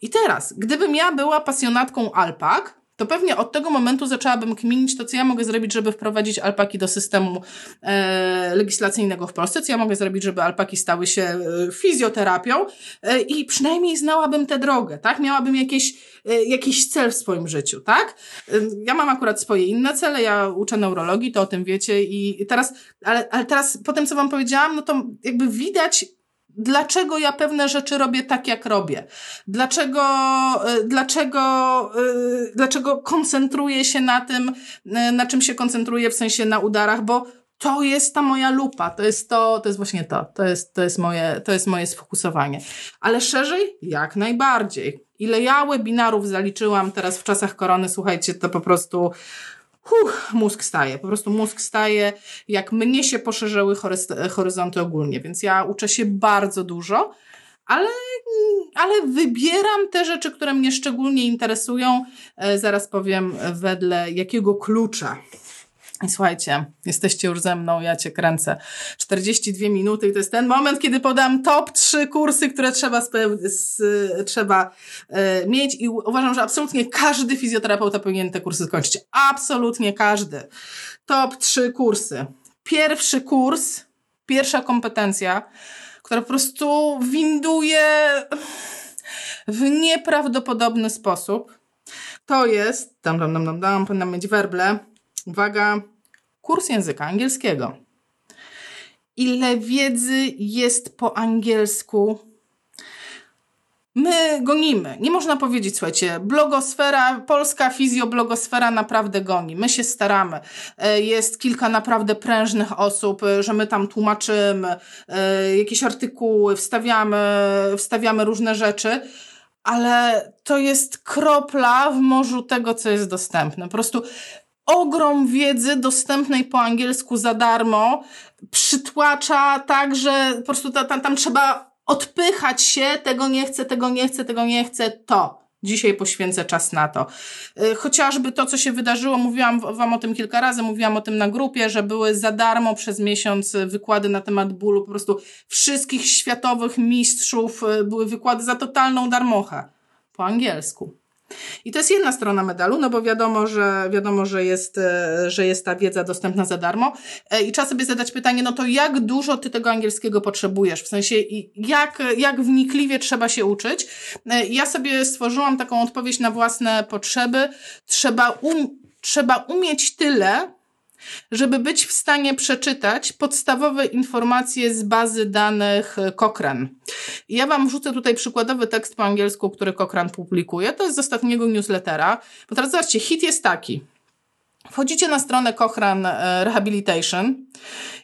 I teraz, gdybym ja była pasjonatką alpak, to pewnie od tego momentu zaczęłabym kminić to, co ja mogę zrobić, żeby wprowadzić alpaki do systemu e, legislacyjnego w Polsce, co ja mogę zrobić, żeby alpaki stały się e, fizjoterapią e, i przynajmniej znałabym tę drogę, tak? Miałabym jakieś, e, jakiś cel w swoim życiu, tak? E, ja mam akurat swoje inne cele, ja uczę neurologii, to o tym wiecie i, i teraz, ale, ale teraz po tym, co wam powiedziałam, no to jakby widać, dlaczego ja pewne rzeczy robię tak, jak robię? Dlaczego, dlaczego, dlaczego koncentruję się na tym, na czym się koncentruję, w sensie na udarach, bo to jest ta moja lupa, to jest to, to jest właśnie to, to jest, to jest moje, to jest moje sfokusowanie. Ale szerzej? Jak najbardziej. Ile ja webinarów zaliczyłam teraz w czasach korony, słuchajcie, to po prostu Huh, mózg staje, po prostu mózg staje, jak mnie się poszerzyły horyz- horyzonty ogólnie, więc ja uczę się bardzo dużo, ale, ale wybieram te rzeczy, które mnie szczególnie interesują, e, zaraz powiem wedle jakiego klucza. I słuchajcie, jesteście już ze mną, ja cię kręcę. czterdzieści dwie minuty i to jest ten moment, kiedy podam top trzy kursy, które trzeba, speł- z, trzeba e, mieć i uważam, że absolutnie każdy fizjoterapeuta powinien te kursy skończyć. Absolutnie każdy. Top trzy kursy. Pierwszy kurs, pierwsza kompetencja, która po prostu winduje w nieprawdopodobny sposób, to jest, tam, tam, tam, tam, tam powinnam mieć werble, uwaga, kurs języka angielskiego. Ile wiedzy jest po angielsku? My gonimy. Nie można powiedzieć, słuchajcie, blogosfera, polska fizjoblogosfera naprawdę goni. My się staramy. Jest kilka naprawdę prężnych osób, że my tam tłumaczymy, jakieś artykuły, wstawiamy, wstawiamy różne rzeczy, ale to jest kropla w morzu tego, co jest dostępne. Po prostu ogrom wiedzy dostępnej po angielsku za darmo przytłacza tak, że po prostu tam, tam trzeba odpychać się, tego nie chcę, tego nie chcę, tego nie chcę, to dzisiaj poświęcę czas na to. Chociażby to, co się wydarzyło, mówiłam wam o tym kilka razy, mówiłam o tym na grupie, że były za darmo przez miesiąc wykłady na temat bólu, po prostu wszystkich światowych mistrzów były wykłady za totalną darmochę po angielsku. I to jest jedna strona medalu, no bo wiadomo, że, wiadomo, że jest, że jest ta wiedza dostępna za darmo i trzeba sobie zadać pytanie, no to jak dużo ty tego angielskiego potrzebujesz, w sensie jak, jak wnikliwie trzeba się uczyć. Ja sobie stworzyłam taką odpowiedź na własne potrzeby. Trzeba, um, trzeba umieć tyle, żeby być w stanie przeczytać podstawowe informacje z bazy danych Cochrane. Ja wam wrzucę tutaj przykładowy tekst po angielsku, który Cochrane publikuje. To jest z ostatniego newslettera. Bo teraz zobaczcie, hit jest taki. Wchodzicie na stronę Cochrane Rehabilitation.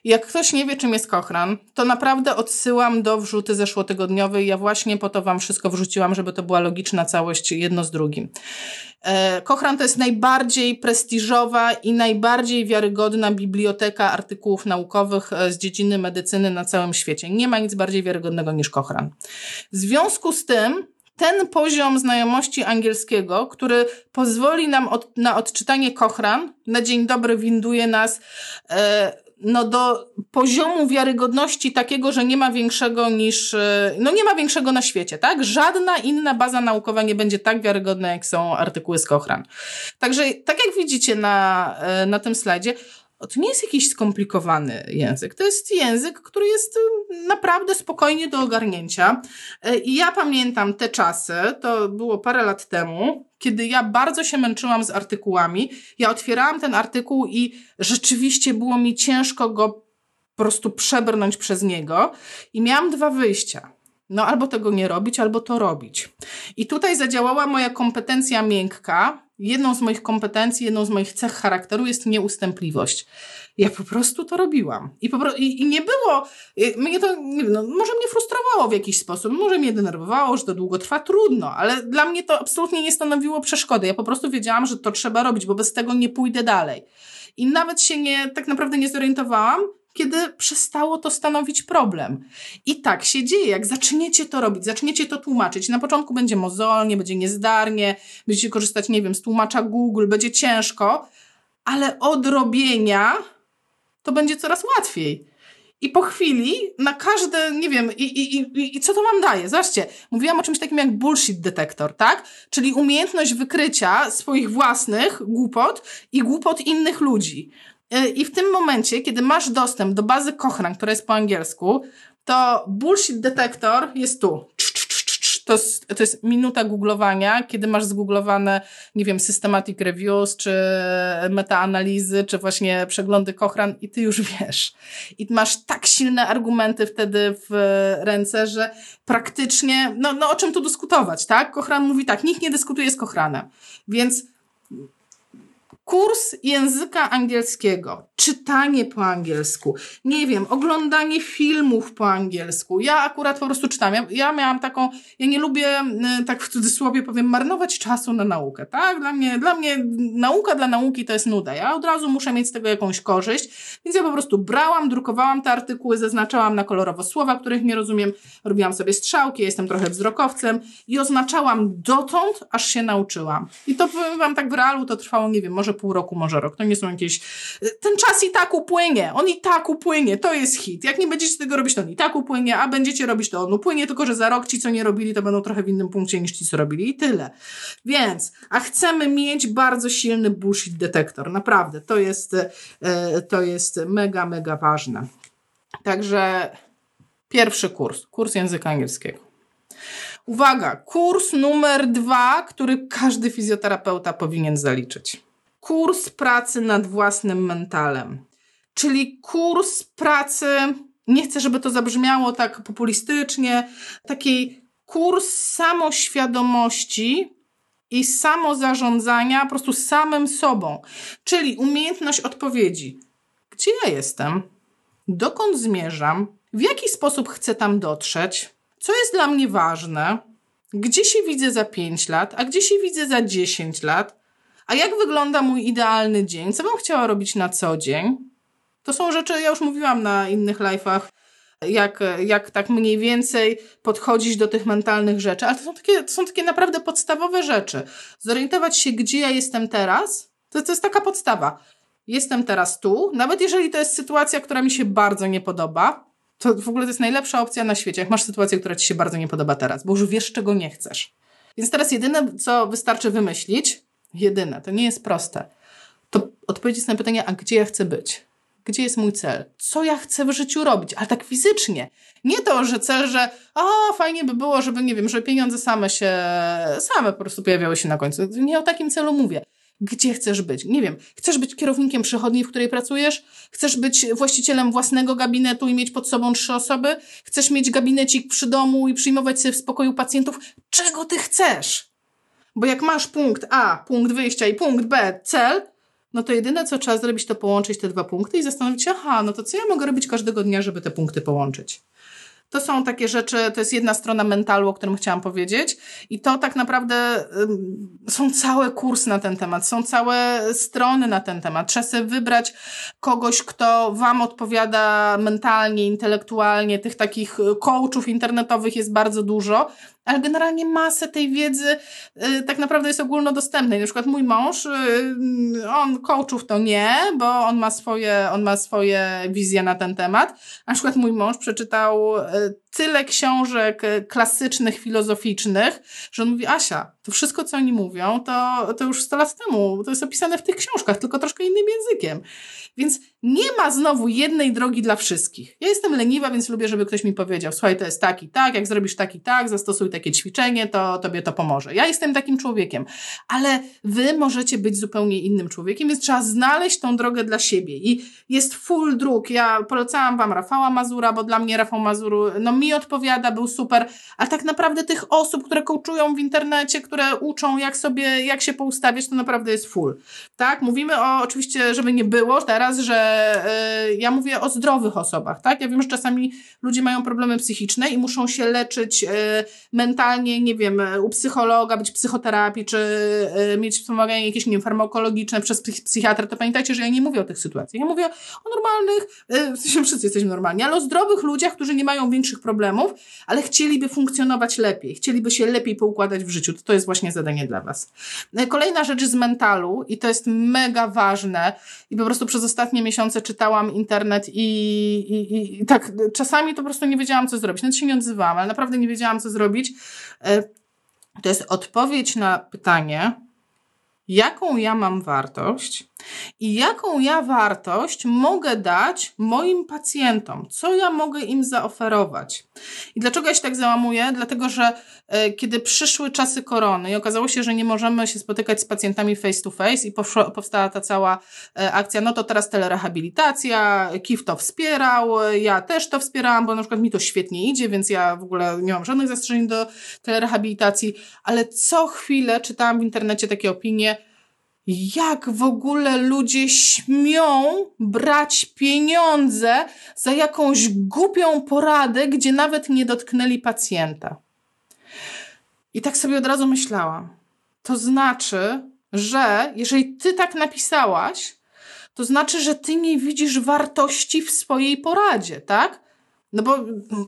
Jak ktoś nie wie, czym jest Cochrane, to naprawdę odsyłam do wrzuty zeszłotygodniowej. Ja właśnie po to wam wszystko wrzuciłam, żeby to była logiczna całość jedno z drugim. Cochrane to jest najbardziej prestiżowa i najbardziej wiarygodna biblioteka artykułów naukowych z dziedziny medycyny na całym świecie. Nie ma nic bardziej wiarygodnego niż Cochrane. W związku z tym ten poziom znajomości angielskiego, który pozwoli nam od, na odczytanie Cochrane, na dzień dobry winduje nas e, no do poziomu wiarygodności takiego, że nie ma większego niż, e, no nie ma większego na świecie, tak? Żadna inna baza naukowa nie będzie tak wiarygodna, jak są artykuły z Cochrane. Także tak jak widzicie na, e, na tym slajdzie, to nie jest jakiś skomplikowany język. To jest język, który jest naprawdę spokojnie do ogarnięcia. I ja pamiętam te czasy, to było parę lat temu, kiedy ja bardzo się męczyłam z artykułami. Ja otwierałam ten artykuł i rzeczywiście było mi ciężko go po prostu przebrnąć przez niego. I miałam dwa wyjścia. No albo tego nie robić, albo to robić. I tutaj zadziałała moja kompetencja miękka. Jedną z moich kompetencji, jedną z moich cech charakteru jest nieustępliwość. Ja po prostu to robiłam. I, po pro... I nie było, mnie to, nie wiem, no, może mnie frustrowało w jakiś sposób, może mnie denerwowało, że to długo trwa, trudno, ale dla mnie to absolutnie nie stanowiło przeszkody. Ja po prostu wiedziałam, że to trzeba robić, bo bez tego nie pójdę dalej. I nawet się nie, tak naprawdę nie zorientowałam, kiedy przestało to stanowić problem. I tak się dzieje, jak zaczniecie to robić, zaczniecie to tłumaczyć. Na początku będzie mozolnie, będzie niezdarnie, będziecie korzystać, nie wiem, z tłumacza Google, będzie ciężko, ale od robienia to będzie coraz łatwiej. I po chwili na każde, nie wiem, i, i, i, i co to wam daje? Zobaczcie, mówiłam o czymś takim jak bullshit detektor, tak? Czyli umiejętność wykrycia swoich własnych głupot i głupot innych ludzi. I w tym momencie, kiedy masz dostęp do bazy Cochrane, która jest po angielsku, to bullshit detektor jest tu. To jest, to jest minuta googlowania, kiedy masz zgooglowane, nie wiem, systematic reviews, czy metaanalizy, czy właśnie przeglądy Cochrane i ty już wiesz. I masz tak silne argumenty wtedy w ręce, że praktycznie, no, no o czym tu dyskutować, tak? Cochrane mówi tak, nikt nie dyskutuje z Cochranem. Więc kurs języka angielskiego, czytanie po angielsku, nie wiem, oglądanie filmów po angielsku. Ja akurat po prostu czytam. Ja, ja miałam taką, ja nie lubię, tak w cudzysłowie powiem, marnować czasu na naukę, tak? Dla mnie, dla mnie nauka dla nauki to jest nuda. Ja od razu muszę mieć z tego jakąś korzyść, więc ja po prostu brałam, drukowałam te artykuły, zaznaczałam na kolorowo słowa, których nie rozumiem, robiłam sobie strzałki, ja jestem trochę wzrokowcem i oznaczałam dotąd, aż się nauczyłam. I to powiem wam tak w realu, to trwało, nie wiem, może pół roku, może rok. To nie są jakieś... Ten czas i tak upłynie. On i tak upłynie. To jest hit. Jak nie będziecie tego robić, to on i tak upłynie, a będziecie robić, to on upłynie, tylko że za rok ci, co nie robili, to będą trochę w innym punkcie niż ci, co robili i tyle. Więc, a chcemy mieć bardzo silny bullshit detektor. Naprawdę. To jest, to jest mega, mega ważne. Także pierwszy kurs. Kurs języka angielskiego. Uwaga. Kurs numer dwa, który każdy fizjoterapeuta powinien zaliczyć. Kurs pracy nad własnym mentalem, czyli kurs pracy, nie chcę, żeby to zabrzmiało tak populistycznie, taki kurs samoświadomości i samozarządzania po prostu samym sobą, czyli umiejętność odpowiedzi. Gdzie ja jestem? Dokąd zmierzam? W jaki sposób chcę tam dotrzeć? Co jest dla mnie ważne? Gdzie się widzę za pięć lat? A gdzie się widzę za dziesięć lat? A jak wygląda mój idealny dzień? Co bym chciała robić na co dzień? To są rzeczy, ja już mówiłam na innych live'ach, jak, jak tak mniej więcej podchodzić do tych mentalnych rzeczy, ale to są takie, to są takie naprawdę podstawowe rzeczy. Zorientować się, gdzie ja jestem teraz, to, to jest taka podstawa. Jestem teraz tu, nawet jeżeli to jest sytuacja, która mi się bardzo nie podoba, to w ogóle to jest najlepsza opcja na świecie, jak masz sytuację, która ci się bardzo nie podoba teraz, bo już wiesz, czego nie chcesz. Więc teraz jedyne, co wystarczy wymyślić, jedyne, to nie jest proste, to odpowiedzieć na pytanie, a gdzie ja chcę być? Gdzie jest mój cel? Co ja chcę w życiu robić? Ale tak fizycznie. Nie to, że cel, że o, fajnie by było, żeby, nie wiem, że pieniądze same się, same po prostu pojawiały się na końcu. Nie o takim celu mówię. Gdzie chcesz być? Nie wiem. Chcesz być kierownikiem przychodni, w której pracujesz? Chcesz być właścicielem własnego gabinetu i mieć pod sobą trzy osoby? Chcesz mieć gabinecik przy domu i przyjmować sobie w spokoju pacjentów? Czego ty chcesz? Bo jak masz punkt A, punkt wyjścia i punkt B, cel, no to jedyne, co trzeba zrobić, to połączyć te dwa punkty i zastanowić się, aha, no to co ja mogę robić każdego dnia, żeby te punkty połączyć? To są takie rzeczy, to jest jedna strona mentalu, o którym chciałam powiedzieć i to tak naprawdę y, są całe kursy na ten temat, są całe strony na ten temat. Trzeba sobie wybrać kogoś, kto wam odpowiada mentalnie, intelektualnie, tych takich coachów internetowych jest bardzo dużo, ale generalnie masę tej wiedzy y, tak naprawdę jest ogólnodostępnej. Na przykład mój mąż, y, on coachów to nie, bo on ma swoje, on ma swoje wizje na ten temat. Na przykład mój mąż przeczytał y, tyle książek klasycznych, filozoficznych, że on mówi, Asia, to wszystko, co oni mówią, to, to już sto lat temu, to jest opisane w tych książkach, tylko troszkę innym językiem. Więc nie ma znowu jednej drogi dla wszystkich. Ja jestem leniwa, więc lubię, żeby ktoś mi powiedział, słuchaj, to jest tak i tak, jak zrobisz tak i tak, zastosuj takie ćwiczenie, to tobie to pomoże. Ja jestem takim człowiekiem, ale wy możecie być zupełnie innym człowiekiem, więc trzeba znaleźć tą drogę dla siebie. I jest full dróg. Ja polecałam wam Rafała Mazura, bo dla mnie Rafał Mazur, no mi odpowiada, był super, ale tak naprawdę tych osób, które coachują w internecie, które uczą, jak sobie, jak się poustawiać, to naprawdę jest full. Tak? Mówimy o, oczywiście, żeby nie było teraz, że yy, ja mówię o zdrowych osobach, tak? Ja wiem, że czasami ludzie mają problemy psychiczne i muszą się leczyć yy, mentalnie, nie wiem, u psychologa, być w psychoterapii, czy yy, mieć wspomaganie jakieś, nie wiem, farmakologiczne przez psychiatrę, to pamiętajcie, że ja nie mówię o tych sytuacjach. Ja mówię o normalnych, yy, wszyscy jesteśmy normalni, ale o zdrowych ludziach, którzy nie mają większych większych problemów, ale chcieliby funkcjonować lepiej, chcieliby się lepiej poukładać w życiu. To jest właśnie zadanie dla was. Kolejna rzecz z mentalu i to jest mega ważne i po prostu przez ostatnie miesiące czytałam internet i, i, i tak czasami to po prostu nie wiedziałam, co zrobić. Nawet się nie odzywałam, ale naprawdę nie wiedziałam, co zrobić. To jest odpowiedź na pytanie, jaką ja mam wartość i jaką ja wartość mogę dać moim pacjentom, co ja mogę im zaoferować. I dlaczego ja się tak załamuję? Dlatego, że e, kiedy przyszły czasy korony i okazało się, że nie możemy się spotykać z pacjentami face to face i powszło, powstała ta cała e, akcja, no to teraz telerehabilitacja, K I F to wspierał, ja też to wspierałam, bo na przykład mi to świetnie idzie, więc ja w ogóle nie mam żadnych zastrzeżeń do telerehabilitacji, ale co chwilę czytałam w internecie takie opinie, jak w ogóle ludzie śmią brać pieniądze za jakąś głupią poradę, gdzie nawet nie dotknęli pacjenta. I tak sobie od razu myślałam. To znaczy, że jeżeli ty tak napisałaś, to znaczy, że ty nie widzisz wartości w swojej poradzie, tak? No bo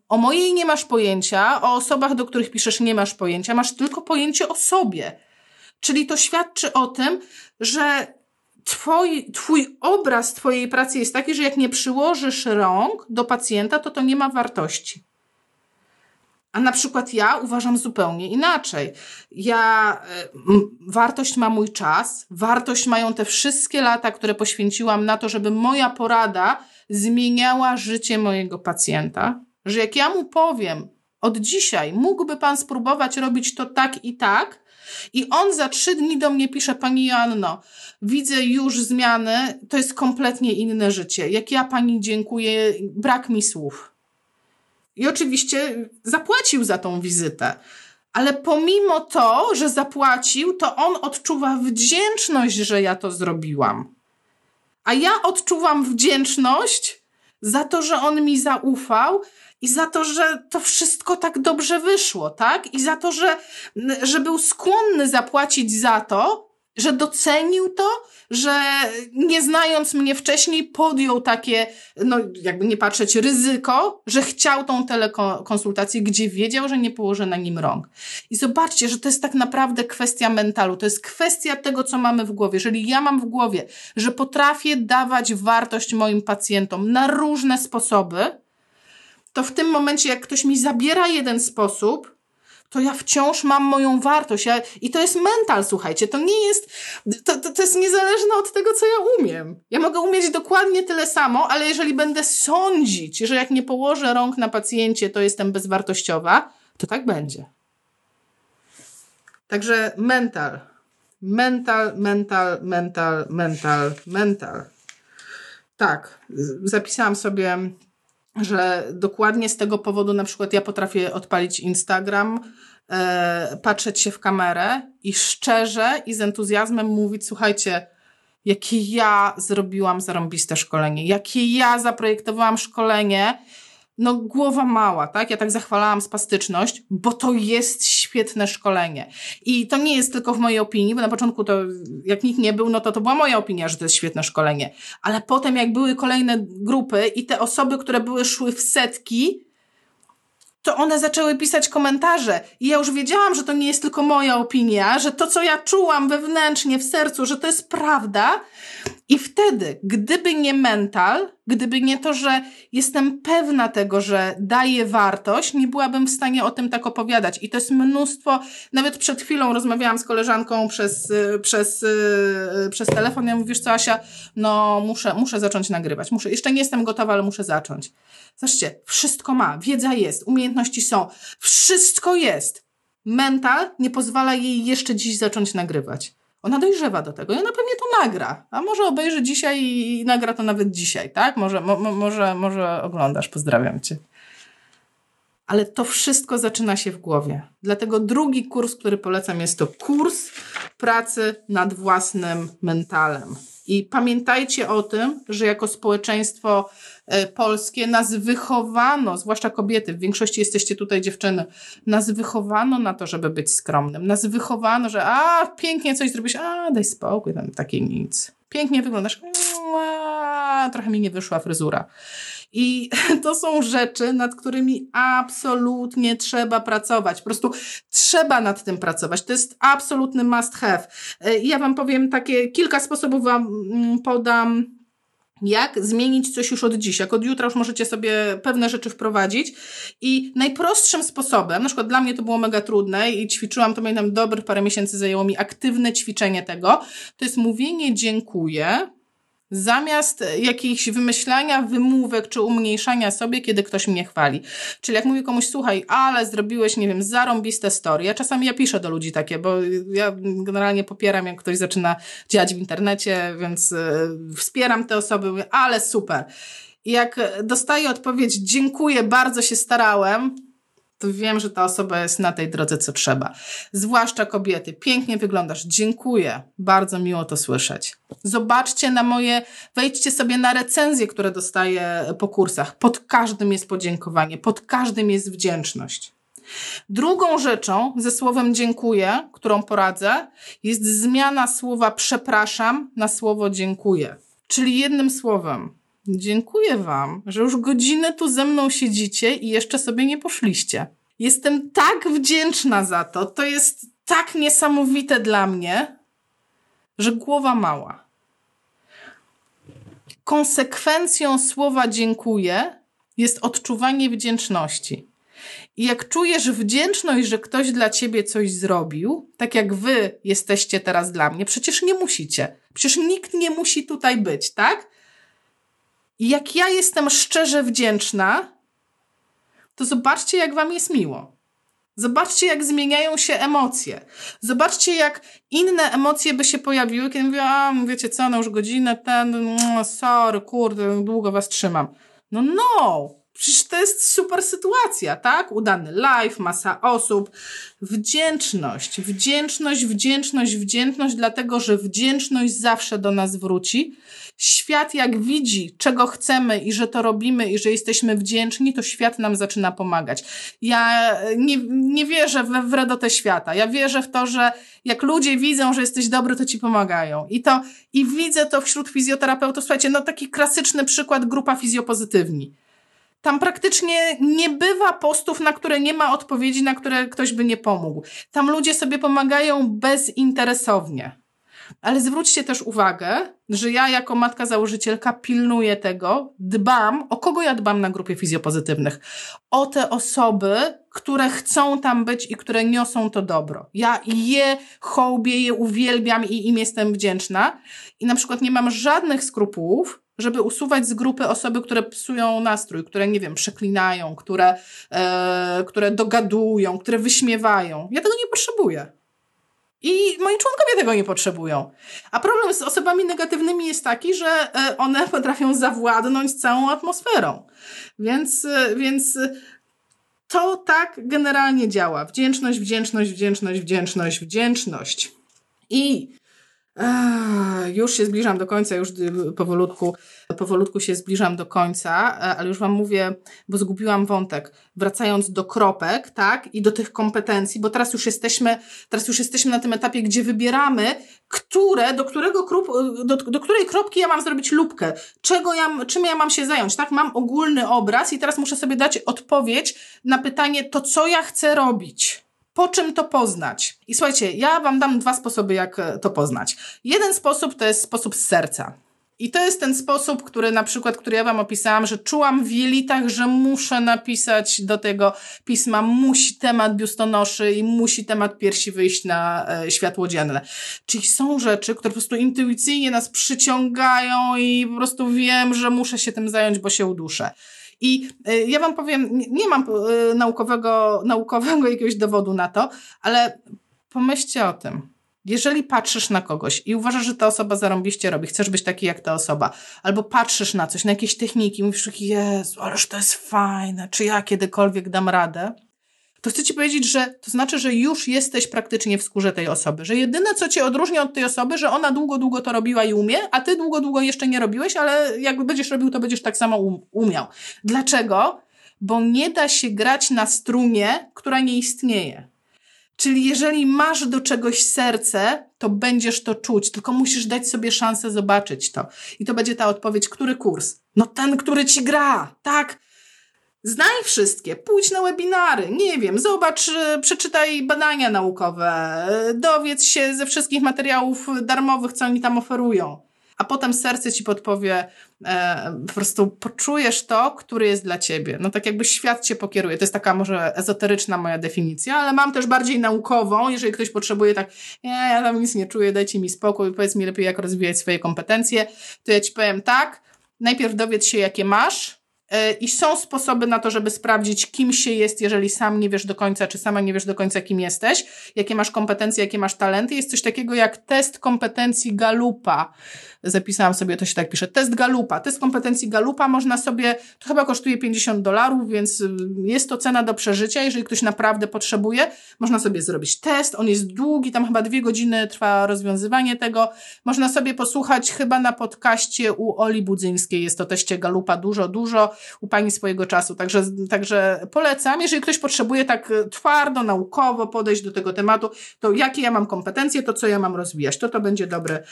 o mojej nie masz pojęcia, o osobach, do których piszesz, nie masz pojęcia, masz tylko pojęcie o sobie. Czyli to świadczy o tym, że twój, twój obraz twojej pracy jest taki, że jak nie przyłożysz rąk do pacjenta, to to nie ma wartości. A na przykład ja uważam zupełnie inaczej. Ja, wartość ma mój czas, wartość mają te wszystkie lata, które poświęciłam na to, żeby moja porada zmieniała życie mojego pacjenta. Że jak ja mu powiem, od dzisiaj mógłby pan spróbować robić to tak i tak, i on za trzy dni do mnie pisze, pani Joanno, widzę już zmiany, to jest kompletnie inne życie. Jak ja pani dziękuję, brak mi słów. I oczywiście zapłacił za tą wizytę, ale pomimo to, że zapłacił, to on odczuwa wdzięczność, że ja to zrobiłam. A ja odczuwam wdzięczność za to, że on mi zaufał, i za to, że to wszystko tak dobrze wyszło, tak? I za to, że, że był skłonny zapłacić za to, że docenił to, że nie znając mnie wcześniej podjął takie, no jakby nie patrzeć, ryzyko, że chciał tą telekonsultację, gdzie wiedział, że nie położę na nim rąk. I zobaczcie, że to jest tak naprawdę kwestia mentalu, to jest kwestia tego, co mamy w głowie. Jeżeli ja mam w głowie, że potrafię dawać wartość moim pacjentom na różne sposoby, to w tym momencie, jak ktoś mi zabiera jeden sposób, to ja wciąż mam moją wartość. Ja, I to jest mental, słuchajcie. To nie jest... To, to, to jest niezależne od tego, co ja umiem. Ja mogę umieć dokładnie tyle samo, ale jeżeli będę sądzić, że jak nie położę rąk na pacjencie, to jestem bezwartościowa, to tak będzie. Także mental. Mental, mental, mental, mental, mental. Tak. Zapisałam sobie... że dokładnie z tego powodu na przykład ja potrafię odpalić Instagram, e, patrzeć się w kamerę i szczerze i z entuzjazmem mówić, słuchajcie, jakie ja zrobiłam zarąbiste szkolenie, jakie ja zaprojektowałam szkolenie, no głowa mała, tak? Ja tak zachwalałam spastyczność, bo to jest świetne szkolenie. I to nie jest tylko w mojej opinii, bo na początku to, jak nikt nie był, no to to była moja opinia, że to jest świetne szkolenie. Ale potem jak były kolejne grupy i te osoby, które były szły w setki, to one zaczęły pisać komentarze. I ja już wiedziałam, że to nie jest tylko moja opinia, że to, co ja czułam wewnętrznie, w sercu, że to jest prawda. I wtedy, gdyby nie mental, gdyby nie to, że jestem pewna tego, że daję wartość, nie byłabym w stanie o tym tak opowiadać. I to jest mnóstwo, nawet przed chwilą rozmawiałam z koleżanką przez, przez, przez telefon, ja mówię, wiesz co Asia, no muszę, muszę zacząć nagrywać, muszę, jeszcze nie jestem gotowa, ale muszę zacząć. Zobaczcie, wszystko ma, wiedza jest, umiejętności są, wszystko jest. Mental nie pozwala jej jeszcze dziś zacząć nagrywać. Ona dojrzewa do tego i ona pewnie to nagra. A może obejrzy dzisiaj i nagra to nawet dzisiaj, tak? Może, mo, może, może oglądasz, pozdrawiam cię. Ale to wszystko zaczyna się w głowie. Dlatego drugi kurs, który polecam, jest to kurs pracy nad własnym mentalem. I pamiętajcie o tym, że jako społeczeństwo polskie nas wychowano, zwłaszcza kobiety, w większości jesteście tutaj dziewczyny, nas wychowano na to, żeby być skromnym. Nas wychowano, że a, pięknie coś zrobisz, a, daj spokój, tam takie nic. Pięknie wyglądasz, a, a trochę mi nie wyszła fryzura. I to są rzeczy, nad którymi absolutnie trzeba pracować. Po prostu trzeba nad tym pracować. To jest absolutny must have. Ja wam powiem takie, kilka sposobów wam podam, jak zmienić coś już od dziś. Jak od jutra już możecie sobie pewne rzeczy wprowadzić. I najprostszym sposobem, na przykład dla mnie to było mega trudne i ćwiczyłam, to miałem dobrych parę miesięcy, zajęło mi aktywne ćwiczenie tego, to jest mówienie dziękuję, zamiast jakichś wymyślania wymówek czy umniejszania sobie, kiedy ktoś mnie chwali. Czyli jak mówię komuś, słuchaj, ale zrobiłeś, nie wiem, zarąbiste story. Ja czasami ja piszę do ludzi takie, bo ja generalnie popieram, jak ktoś zaczyna działać w internecie, więc wspieram te osoby, mówię, ale super. I jak dostaję odpowiedź, dziękuję, bardzo się starałem, to wiem, że ta osoba jest na tej drodze, co trzeba. Zwłaszcza kobiety. Pięknie wyglądasz. Dziękuję. Bardzo miło to słyszeć. Zobaczcie na moje, wejdźcie sobie na recenzje, które dostaję po kursach. Pod każdym jest podziękowanie. Pod każdym jest wdzięczność. Drugą rzeczą ze słowem dziękuję, którą poradzę, jest zmiana słowa przepraszam na słowo dziękuję. Czyli jednym słowem. Dziękuję wam, że już godzinę tu ze mną siedzicie i jeszcze sobie nie poszliście. Jestem tak wdzięczna za to. To jest tak niesamowite dla mnie, że głowa mała. Konsekwencją słowa dziękuję jest odczuwanie wdzięczności. I jak czujesz wdzięczność, że ktoś dla ciebie coś zrobił, tak jak wy jesteście teraz dla mnie, przecież nie musicie. Przecież nikt nie musi tutaj być, tak? I jak ja jestem szczerze wdzięczna, to zobaczcie, jak wam jest miło. Zobaczcie, jak zmieniają się emocje. Zobaczcie, jak inne emocje by się pojawiły, kiedy mówię, a wiecie co, no już godzinę, ten, no, sorry, kurde, długo was trzymam. No, no, przecież to jest super sytuacja, tak? Udany live, masa osób. Wdzięczność, wdzięczność, wdzięczność, wdzięczność, dlatego, że wdzięczność zawsze do nas wróci. Świat jak widzi, czego chcemy i że to robimy i że jesteśmy wdzięczni, to świat nam zaczyna pomagać. Ja nie, nie wierzę we wredotę świata. Ja wierzę w to, że jak ludzie widzą, że jesteś dobry, to ci pomagają. I to, i widzę to wśród fizjoterapeutów. Słuchajcie, no taki klasyczny przykład, grupa fizjopozytywni. Tam praktycznie nie bywa postów, na które nie ma odpowiedzi, na które ktoś by nie pomógł. Tam ludzie sobie pomagają bezinteresownie. Ale zwróćcie też uwagę, że ja jako matka założycielka pilnuję tego, dbam, o kogo ja dbam na grupie fizjopozytywnych? O te osoby, które chcą tam być i które niosą to dobro. Ja je hołbię, je uwielbiam i im jestem wdzięczna. I na przykład nie mam żadnych skrupułów, żeby usuwać z grupy osoby, które psują nastrój, które, nie wiem, przeklinają, które, e, które dogadują, które wyśmiewają. Ja tego nie potrzebuję. I moi członkowie tego nie potrzebują. A problem z osobami negatywnymi jest taki, że one potrafią zawładnąć całą atmosferą. Więc, więc to tak generalnie działa. Wdzięczność, wdzięczność, wdzięczność, wdzięczność, wdzięczność. I e, już się zbliżam do końca, już powolutku, powolutku się zbliżam do końca, ale już wam mówię, bo zgubiłam wątek. Wracając do kropek, tak, i do tych kompetencji, bo teraz już jesteśmy, teraz już jesteśmy na tym etapie, gdzie wybieramy, które, do którego krup, do, do której kropki ja mam zrobić lupkę, czego ja, czym ja mam się zająć, tak? Mam ogólny obraz i teraz muszę sobie dać odpowiedź na pytanie, to co ja chcę robić, po czym to poznać. I słuchajcie, ja wam dam dwa sposoby, jak to poznać. Jeden sposób to jest sposób z serca. I to jest ten sposób, który na przykład, który ja wam opisałam, że czułam w jelitach, że muszę napisać do tego pisma, musi temat biustonoszy i musi temat piersi wyjść na e, światło dzienne. Czyli są rzeczy, które po prostu intuicyjnie nas przyciągają i po prostu wiem, że muszę się tym zająć, bo się uduszę. I y, ja wam powiem, nie, nie mam y, naukowego, naukowego jakiegoś dowodu na to, ale pomyślcie o tym. Jeżeli patrzysz na kogoś i uważasz, że ta osoba zarąbiście robi, chcesz być taki jak ta osoba, albo patrzysz na coś, na jakieś techniki, mówisz, Jezu, ależ to jest fajne, czy ja kiedykolwiek dam radę, to chcę ci powiedzieć, że to znaczy, że już jesteś praktycznie w skórze tej osoby, że jedyne, co cię odróżnia od tej osoby, że ona długo, długo to robiła i umie, a ty długo, długo jeszcze nie robiłeś, ale jak będziesz robił, to będziesz tak samo um- umiał. Dlaczego? Bo nie da się grać na strunie, która nie istnieje. Czyli jeżeli masz do czegoś serce, to będziesz to czuć, tylko musisz dać sobie szansę zobaczyć to. I to będzie ta odpowiedź, który kurs? No ten, który ci gra, tak? Znaj wszystkie, pójdź na webinary, nie wiem, zobacz, przeczytaj badania naukowe, dowiedz się ze wszystkich materiałów darmowych, co oni tam oferują. A potem serce ci podpowie, e, po prostu poczujesz to, który jest dla ciebie. No tak jakby świat cię pokieruje. To jest taka może ezoteryczna moja definicja, ale mam też bardziej naukową, jeżeli ktoś potrzebuje tak, nie, ja tam nic nie czuję, dajcie mi spokój, powiedz mi lepiej, jak rozwijać swoje kompetencje, to ja ci powiem tak, najpierw dowiedz się, jakie masz, e, i są sposoby na to, żeby sprawdzić, kim się jest, jeżeli sam nie wiesz do końca, czy sama nie wiesz do końca, kim jesteś, jakie masz kompetencje, jakie masz talenty. Jest coś takiego jak test kompetencji Galupa. Zapisałam sobie, to się tak pisze, test Galupa. Test kompetencji Galupa można sobie, to chyba kosztuje pięćdziesiąt dolarów, więc jest to cena do przeżycia, jeżeli ktoś naprawdę potrzebuje. Można sobie zrobić test, on jest długi, tam chyba dwie godziny trwa rozwiązywanie tego. Można sobie posłuchać chyba na podcaście u Oli Budzyńskiej, jest to teście Galupa, dużo, dużo, u pani swojego czasu. Także, także polecam, jeżeli ktoś potrzebuje tak twardo, naukowo podejść do tego tematu, to jakie ja mam kompetencje, to co ja mam rozwijać, to to będzie dobre,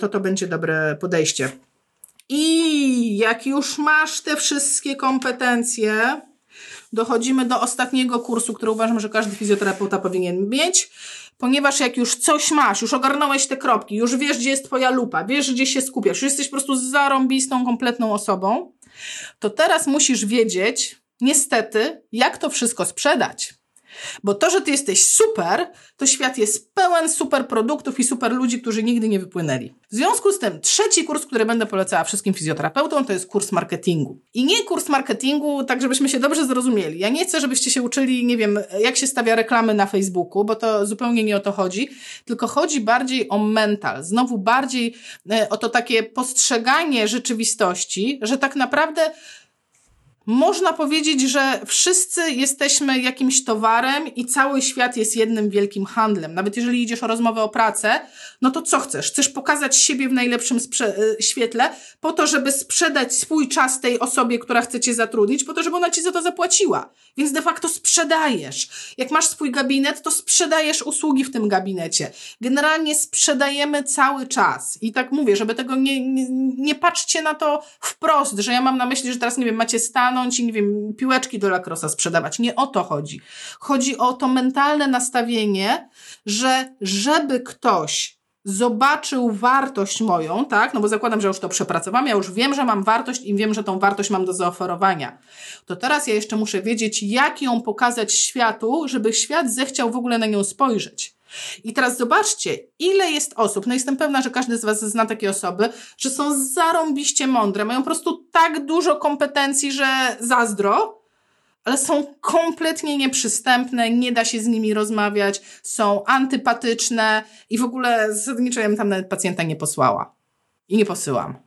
to to będzie dobre podejście. I jak już masz te wszystkie kompetencje, dochodzimy do ostatniego kursu, który uważam, że każdy fizjoterapeuta powinien mieć, ponieważ jak już coś masz, już ogarnąłeś te kropki, już wiesz, gdzie jest twoja lupa, wiesz, gdzie się skupiasz, już jesteś po prostu zarąbistą, kompletną osobą, to teraz musisz wiedzieć, niestety, jak to wszystko sprzedać. Bo to, że ty jesteś super, to świat jest pełen super produktów i super ludzi, którzy nigdy nie wypłynęli. W związku z tym trzeci kurs, który będę polecała wszystkim fizjoterapeutom, to jest kurs marketingu. I nie kurs marketingu, tak żebyśmy się dobrze zrozumieli. Ja nie chcę, żebyście się uczyli, nie wiem, jak się stawia reklamy na Facebooku, bo to zupełnie nie o to chodzi, tylko chodzi bardziej o mental, znowu bardziej o to takie postrzeganie rzeczywistości, że tak naprawdę można powiedzieć, że wszyscy jesteśmy jakimś towarem i cały świat jest jednym wielkim handlem. Nawet jeżeli idziesz o rozmowę o pracę, no to co chcesz? Chcesz pokazać siebie w najlepszym sprze- świetle po to, żeby sprzedać swój czas tej osobie, która chce cię zatrudnić, po to, żeby ona ci za to zapłaciła. Więc de facto sprzedajesz. Jak masz swój gabinet, to sprzedajesz usługi w tym gabinecie. Generalnie sprzedajemy cały czas. I tak mówię, żeby tego nie, nie, nie patrzcie na to wprost, że ja mam na myśli, że teraz, nie wiem, macie stan i nie wiem, piłeczki do lacrosa sprzedawać. Nie o to chodzi. Chodzi o to mentalne nastawienie, że żeby ktoś zobaczył wartość moją, tak, no bo zakładam, że już to przepracowałam, ja już wiem, że mam wartość i wiem, że tą wartość mam do zaoferowania. To teraz ja jeszcze muszę wiedzieć, jak ją pokazać światu, żeby świat zechciał w ogóle na nią spojrzeć. I teraz zobaczcie, ile jest osób, no jestem pewna, że każdy z was zna takie osoby, że są zarąbiście mądre, mają po prostu tak dużo kompetencji, że zazdro, ale są kompletnie nieprzystępne, nie da się z nimi rozmawiać, są antypatyczne i w ogóle zasadniczo ja bym tam nawet pacjenta nie posłała i nie posyłam.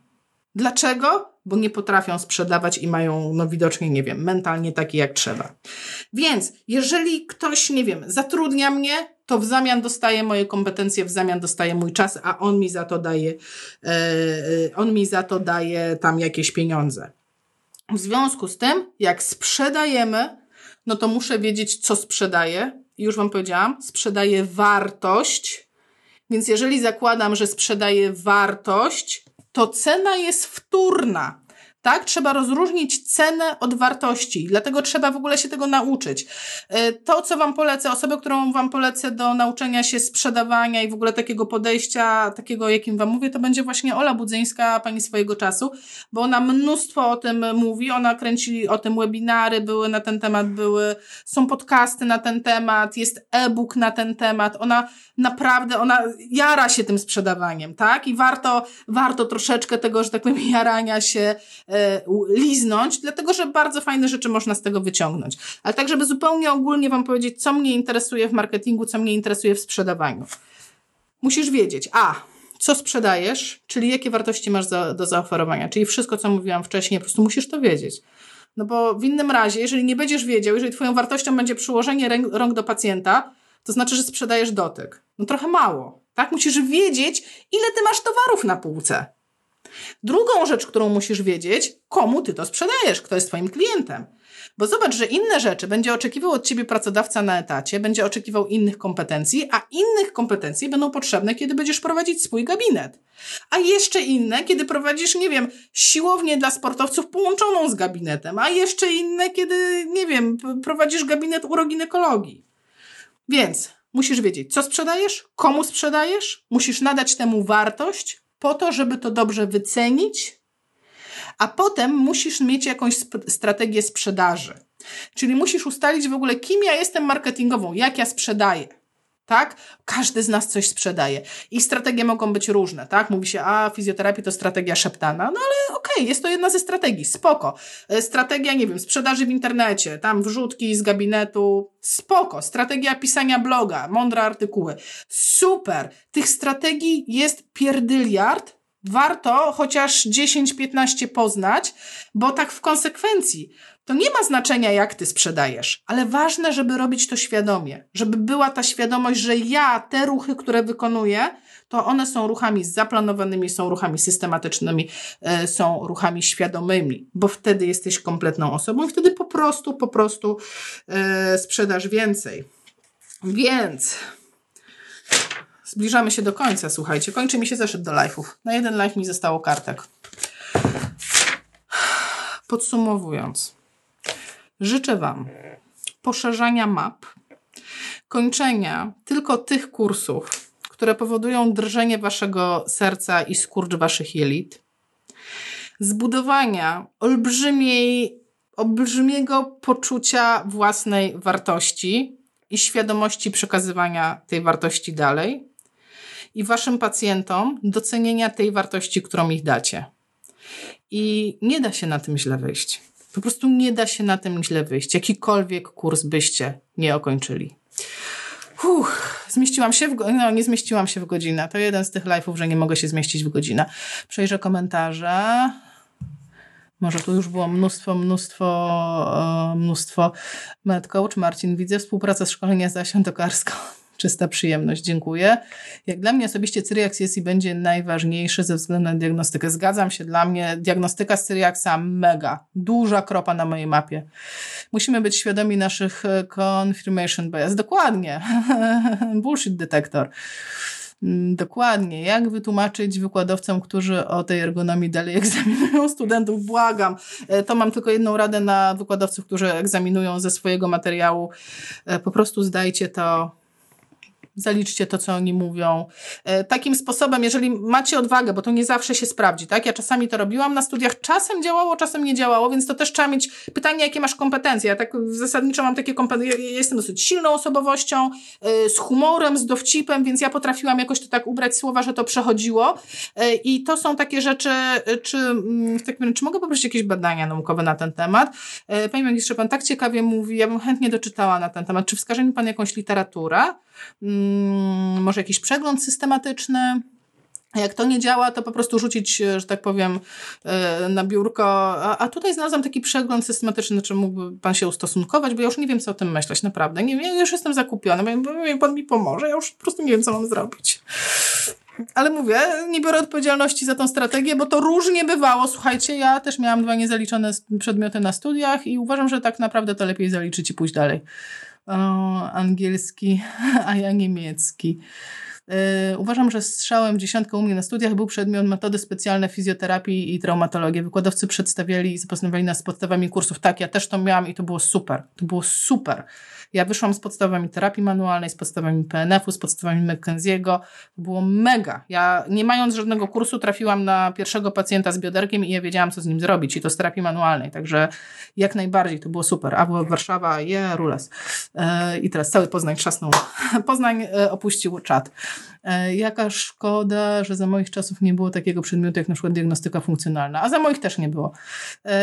Dlaczego? Bo nie potrafią sprzedawać i mają, no widocznie, nie wiem, mentalnie takie jak trzeba. Więc jeżeli ktoś, nie wiem, zatrudnia mnie, to w zamian dostaje moje kompetencje, w zamian dostaje mój czas, a on mi za to daje, yy, on mi za to daje tam jakieś pieniądze. W związku z tym, jak sprzedajemy, no to muszę wiedzieć, co sprzedaję. Już wam powiedziałam, sprzedaję wartość, więc jeżeli zakładam, że sprzedaję wartość, to cena jest wtórna, tak? Trzeba rozróżnić cenę od wartości, dlatego trzeba w ogóle się tego nauczyć. To, co wam polecę, osobę, którą wam polecę do nauczenia się sprzedawania i w ogóle takiego podejścia, takiego, jakim wam mówię, to będzie właśnie Ola Budzyńska, pani swojego czasu, bo ona mnóstwo o tym mówi, ona kręci o tym webinary, były na ten temat, były, są podcasty na ten temat, jest e-book na ten temat, ona naprawdę, ona jara się tym sprzedawaniem, tak? I warto, warto troszeczkę tego, że tak powiem, jarania się liznąć, dlatego, że bardzo fajne rzeczy można z tego wyciągnąć. Ale tak, żeby zupełnie ogólnie wam powiedzieć, co mnie interesuje w marketingu, co mnie interesuje w sprzedawaniu. Musisz wiedzieć, a, co sprzedajesz, czyli jakie wartości masz za, do zaoferowania, czyli wszystko, co mówiłam wcześniej, po prostu musisz to wiedzieć. No bo w innym razie, jeżeli nie będziesz wiedział, jeżeli twoją wartością będzie przyłożenie rę- rąk do pacjenta, to znaczy, że sprzedajesz dotyk. No trochę mało, tak? Musisz wiedzieć, ile ty masz towarów na półce. Drugą rzecz, którą musisz wiedzieć, komu ty to sprzedajesz, kto jest twoim klientem. Bo zobacz, że inne rzeczy będzie oczekiwał od ciebie pracodawca na etacie, będzie oczekiwał innych kompetencji, a innych kompetencji będą potrzebne, kiedy będziesz prowadzić swój gabinet. A jeszcze inne, kiedy prowadzisz, nie wiem, siłownię dla sportowców połączoną z gabinetem, a jeszcze inne, kiedy, nie wiem, prowadzisz gabinet uroginekologii. Więc musisz wiedzieć, co sprzedajesz, komu sprzedajesz, musisz nadać temu wartość po to, żeby to dobrze wycenić, a potem musisz mieć jakąś sp- strategię sprzedaży. Czyli musisz ustalić w ogóle, kim ja jestem marketingową, jak ja sprzedaję. Tak? Każdy z nas coś sprzedaje. I strategie mogą być różne. Tak? Mówi się, a fizjoterapia to strategia szeptana. No ale okej, okay, jest to jedna ze strategii. Spoko. Strategia, nie wiem, sprzedaży w internecie. Tam wrzutki z gabinetu. Spoko. Strategia pisania bloga. Mądre artykuły. Super. Tych strategii jest pierdyliard. Warto chociaż dziesięć piętnaście poznać, bo tak w konsekwencji to nie ma znaczenia, jak ty sprzedajesz, ale ważne, żeby robić to świadomie, żeby była ta świadomość, że ja te ruchy, które wykonuję, to one są ruchami zaplanowanymi, są ruchami systematycznymi, yy, są ruchami świadomymi, bo wtedy jesteś kompletną osobą i wtedy po prostu, po prostu yy, sprzedasz więcej. Więc... Zbliżamy się do końca, słuchajcie. Kończy mi się zeszyt do live'ów. Na jeden live mi zostało kartek. Podsumowując, życzę wam poszerzania map, kończenia tylko tych kursów, które powodują drżenie waszego serca i skurcz waszych jelit, zbudowania olbrzymiej, olbrzymiego poczucia własnej wartości i świadomości przekazywania tej wartości dalej, i waszym pacjentom docenienia tej wartości, którą ich dacie. I nie da się na tym źle wyjść. Po prostu nie da się na tym źle wyjść. Jakikolwiek kurs byście nie okończyli. Uff, zmieściłam się w go- no, nie zmieściłam się w godzinę. To jeden z tych live'ów, że nie mogę się zmieścić w godzinę. Przejrzę komentarze. Może tu już było mnóstwo, mnóstwo, mnóstwo. Med Coach Marcin, widzę współpraca z szkolenia z Asią Tokarską. Czysta przyjemność, dziękuję. Jak dla mnie osobiście Cyriax jest i będzie najważniejszy ze względu na diagnostykę. Zgadzam się, dla mnie diagnostyka z Cyriaxa mega. Duża kropa na mojej mapie. Musimy być świadomi naszych confirmation bias. Dokładnie. Bullshit detektor. Dokładnie. Jak wytłumaczyć wykładowcom, którzy o tej ergonomii dalej egzaminują studentów? Błagam. To mam tylko jedną radę na wykładowców, którzy egzaminują ze swojego materiału. Po prostu zdajcie to. Zaliczcie to, co oni mówią. Takim sposobem, jeżeli macie odwagę, bo to nie zawsze się sprawdzi, tak? Ja czasami to robiłam na studiach, czasem działało, czasem nie działało, więc to też trzeba mieć pytanie, jakie masz kompetencje. Ja tak zasadniczo mam takie kompetencje, ja jestem dosyć silną osobowością, z humorem, z dowcipem, więc ja potrafiłam jakoś to tak ubrać słowa, że to przechodziło. I to są takie rzeczy, czy, tak powiem, czy mogę poprosić jakieś badania naukowe na ten temat? Pani magistrze, pan tak ciekawie mówi, ja bym chętnie doczytała na ten temat. Czy wskaże mi pan jakąś literaturę? Hmm, może jakiś przegląd systematyczny. Jak to nie działa, to po prostu rzucić, że tak powiem, na biurko. A, a tutaj znalazłam taki przegląd systematyczny, czy mógłby pan się ustosunkować, bo ja już nie wiem, co o tym myśleć, naprawdę. Nie, ja już jestem zakupiona, pan mi pomoże, ja już po prostu nie wiem, co mam zrobić. Ale mówię, nie biorę odpowiedzialności za tą strategię, bo to różnie bywało. Słuchajcie, ja też miałam dwa niezaliczone przedmioty na studiach i uważam, że tak naprawdę to lepiej zaliczyć i pójść dalej. O, angielski, a ja niemiecki. Yy, uważam, że strzałem w dziesiątkę u mnie na studiach był przedmiot metody specjalne fizjoterapii i traumatologii. Wykładowcy przedstawiali i zapoznawali nas z podstawami kursów. Tak, ja też to miałam i to było super. To było super. Ja wyszłam z podstawami terapii manualnej, z podstawami P N F-u, z podstawami McKenziego. To było mega. Ja nie mając żadnego kursu trafiłam na pierwszego pacjenta z bioderkiem i ja wiedziałam, co z nim zrobić. I to z terapii manualnej. Także jak najbardziej to było super. A była Warszawa, je, yeah, rules. Yy, I teraz cały Poznań trzasnął. Poznań yy, opuścił czat. Jaka szkoda, że za moich czasów nie było takiego przedmiotu jak na przykład diagnostyka funkcjonalna, a za moich też nie było.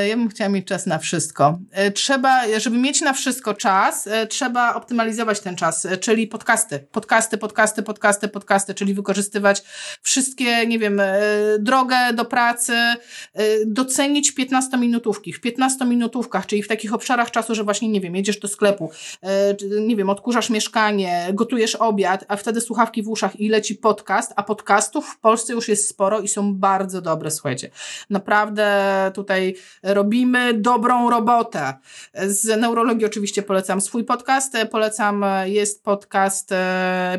Ja bym chciała mieć czas na wszystko. Trzeba, żeby mieć na wszystko czas, trzeba optymalizować ten czas, czyli podcasty, podcasty, podcasty, podcasty, podcasty, czyli wykorzystywać wszystkie, nie wiem, drogę do pracy, docenić piętnastominutówki. W piętnastominutówkach, czyli w takich obszarach czasu, że właśnie, nie wiem, jedziesz do sklepu, nie wiem, odkurzasz mieszkanie, gotujesz obiad, a wtedy słuchawki w uszach i mi leci podcast, a podcastów w Polsce już jest sporo i są bardzo dobre, słuchajcie. Naprawdę tutaj robimy dobrą robotę. Z neurologii oczywiście polecam swój podcast, polecam, jest podcast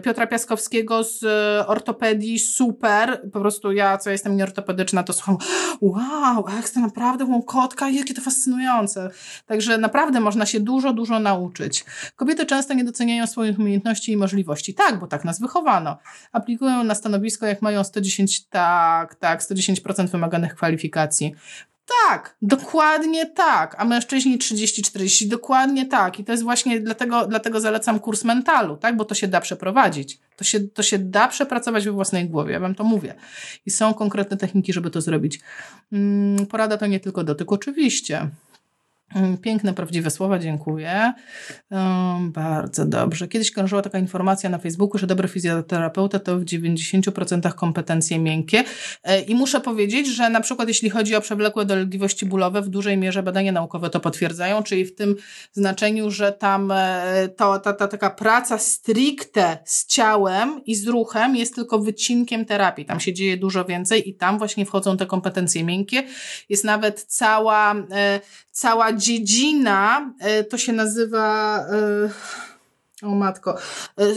Piotra Piaskowskiego z ortopedii, super, po prostu ja, co jestem nieortopedyczna, to słucham, wow, ekstra, naprawdę, łąkotka, jakie to fascynujące. Także naprawdę można się dużo, dużo nauczyć. Kobiety często nie doceniają swoich umiejętności i możliwości. Tak, bo tak nas wychowano. Aplikują na stanowisko, jak mają sto dziesięć, tak, tak, sto dziesięć procent wymaganych kwalifikacji. Tak, dokładnie tak, a mężczyźni trzydzieści czterdzieści, dokładnie tak i to jest właśnie, dlatego, dlatego zalecam kurs mentalu, tak, bo to się da przeprowadzić, to się, to się da przepracować we własnej głowie, ja wam to mówię i są konkretne techniki, żeby to zrobić. Hmm, porada to nie tylko dotyk, oczywiście. Piękne, prawdziwe słowa, dziękuję. Um, bardzo dobrze. Kiedyś krążyła taka informacja na Facebooku, że dobry fizjoterapeuta to w dziewięćdziesiąt procent kompetencje miękkie. E, I muszę powiedzieć, że na przykład jeśli chodzi o przewlekłe dolegliwości bólowe, w dużej mierze badania naukowe to potwierdzają, czyli w tym znaczeniu, że tam e, to, ta, ta taka praca stricte z ciałem i z ruchem jest tylko wycinkiem terapii. Tam się dzieje dużo więcej i tam właśnie wchodzą te kompetencje miękkie. Jest nawet cała... E, Cała dziedzina, to się nazywa, o matko,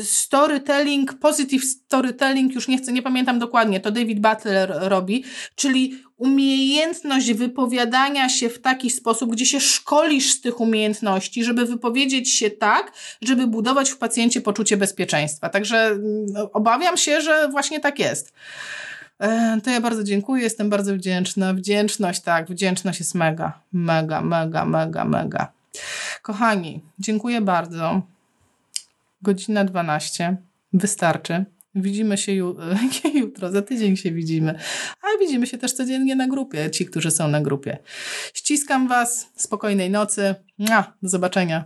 storytelling, positive storytelling, już nie chcę, nie pamiętam dokładnie, to David Butler robi, czyli umiejętność wypowiadania się w taki sposób, gdzie się szkolisz z tych umiejętności, żeby wypowiedzieć się tak, żeby budować w pacjencie poczucie bezpieczeństwa. Także obawiam się, że właśnie tak jest. To ja bardzo dziękuję, jestem bardzo wdzięczna. Wdzięczność, tak, wdzięczność jest mega, mega, mega, mega, mega. Kochani, dziękuję bardzo. Godzina dwunasta, wystarczy. Widzimy się ju- jutro, za tydzień się widzimy. A widzimy się też codziennie na grupie, ci, którzy są na grupie. Ściskam was, spokojnej nocy. Do zobaczenia.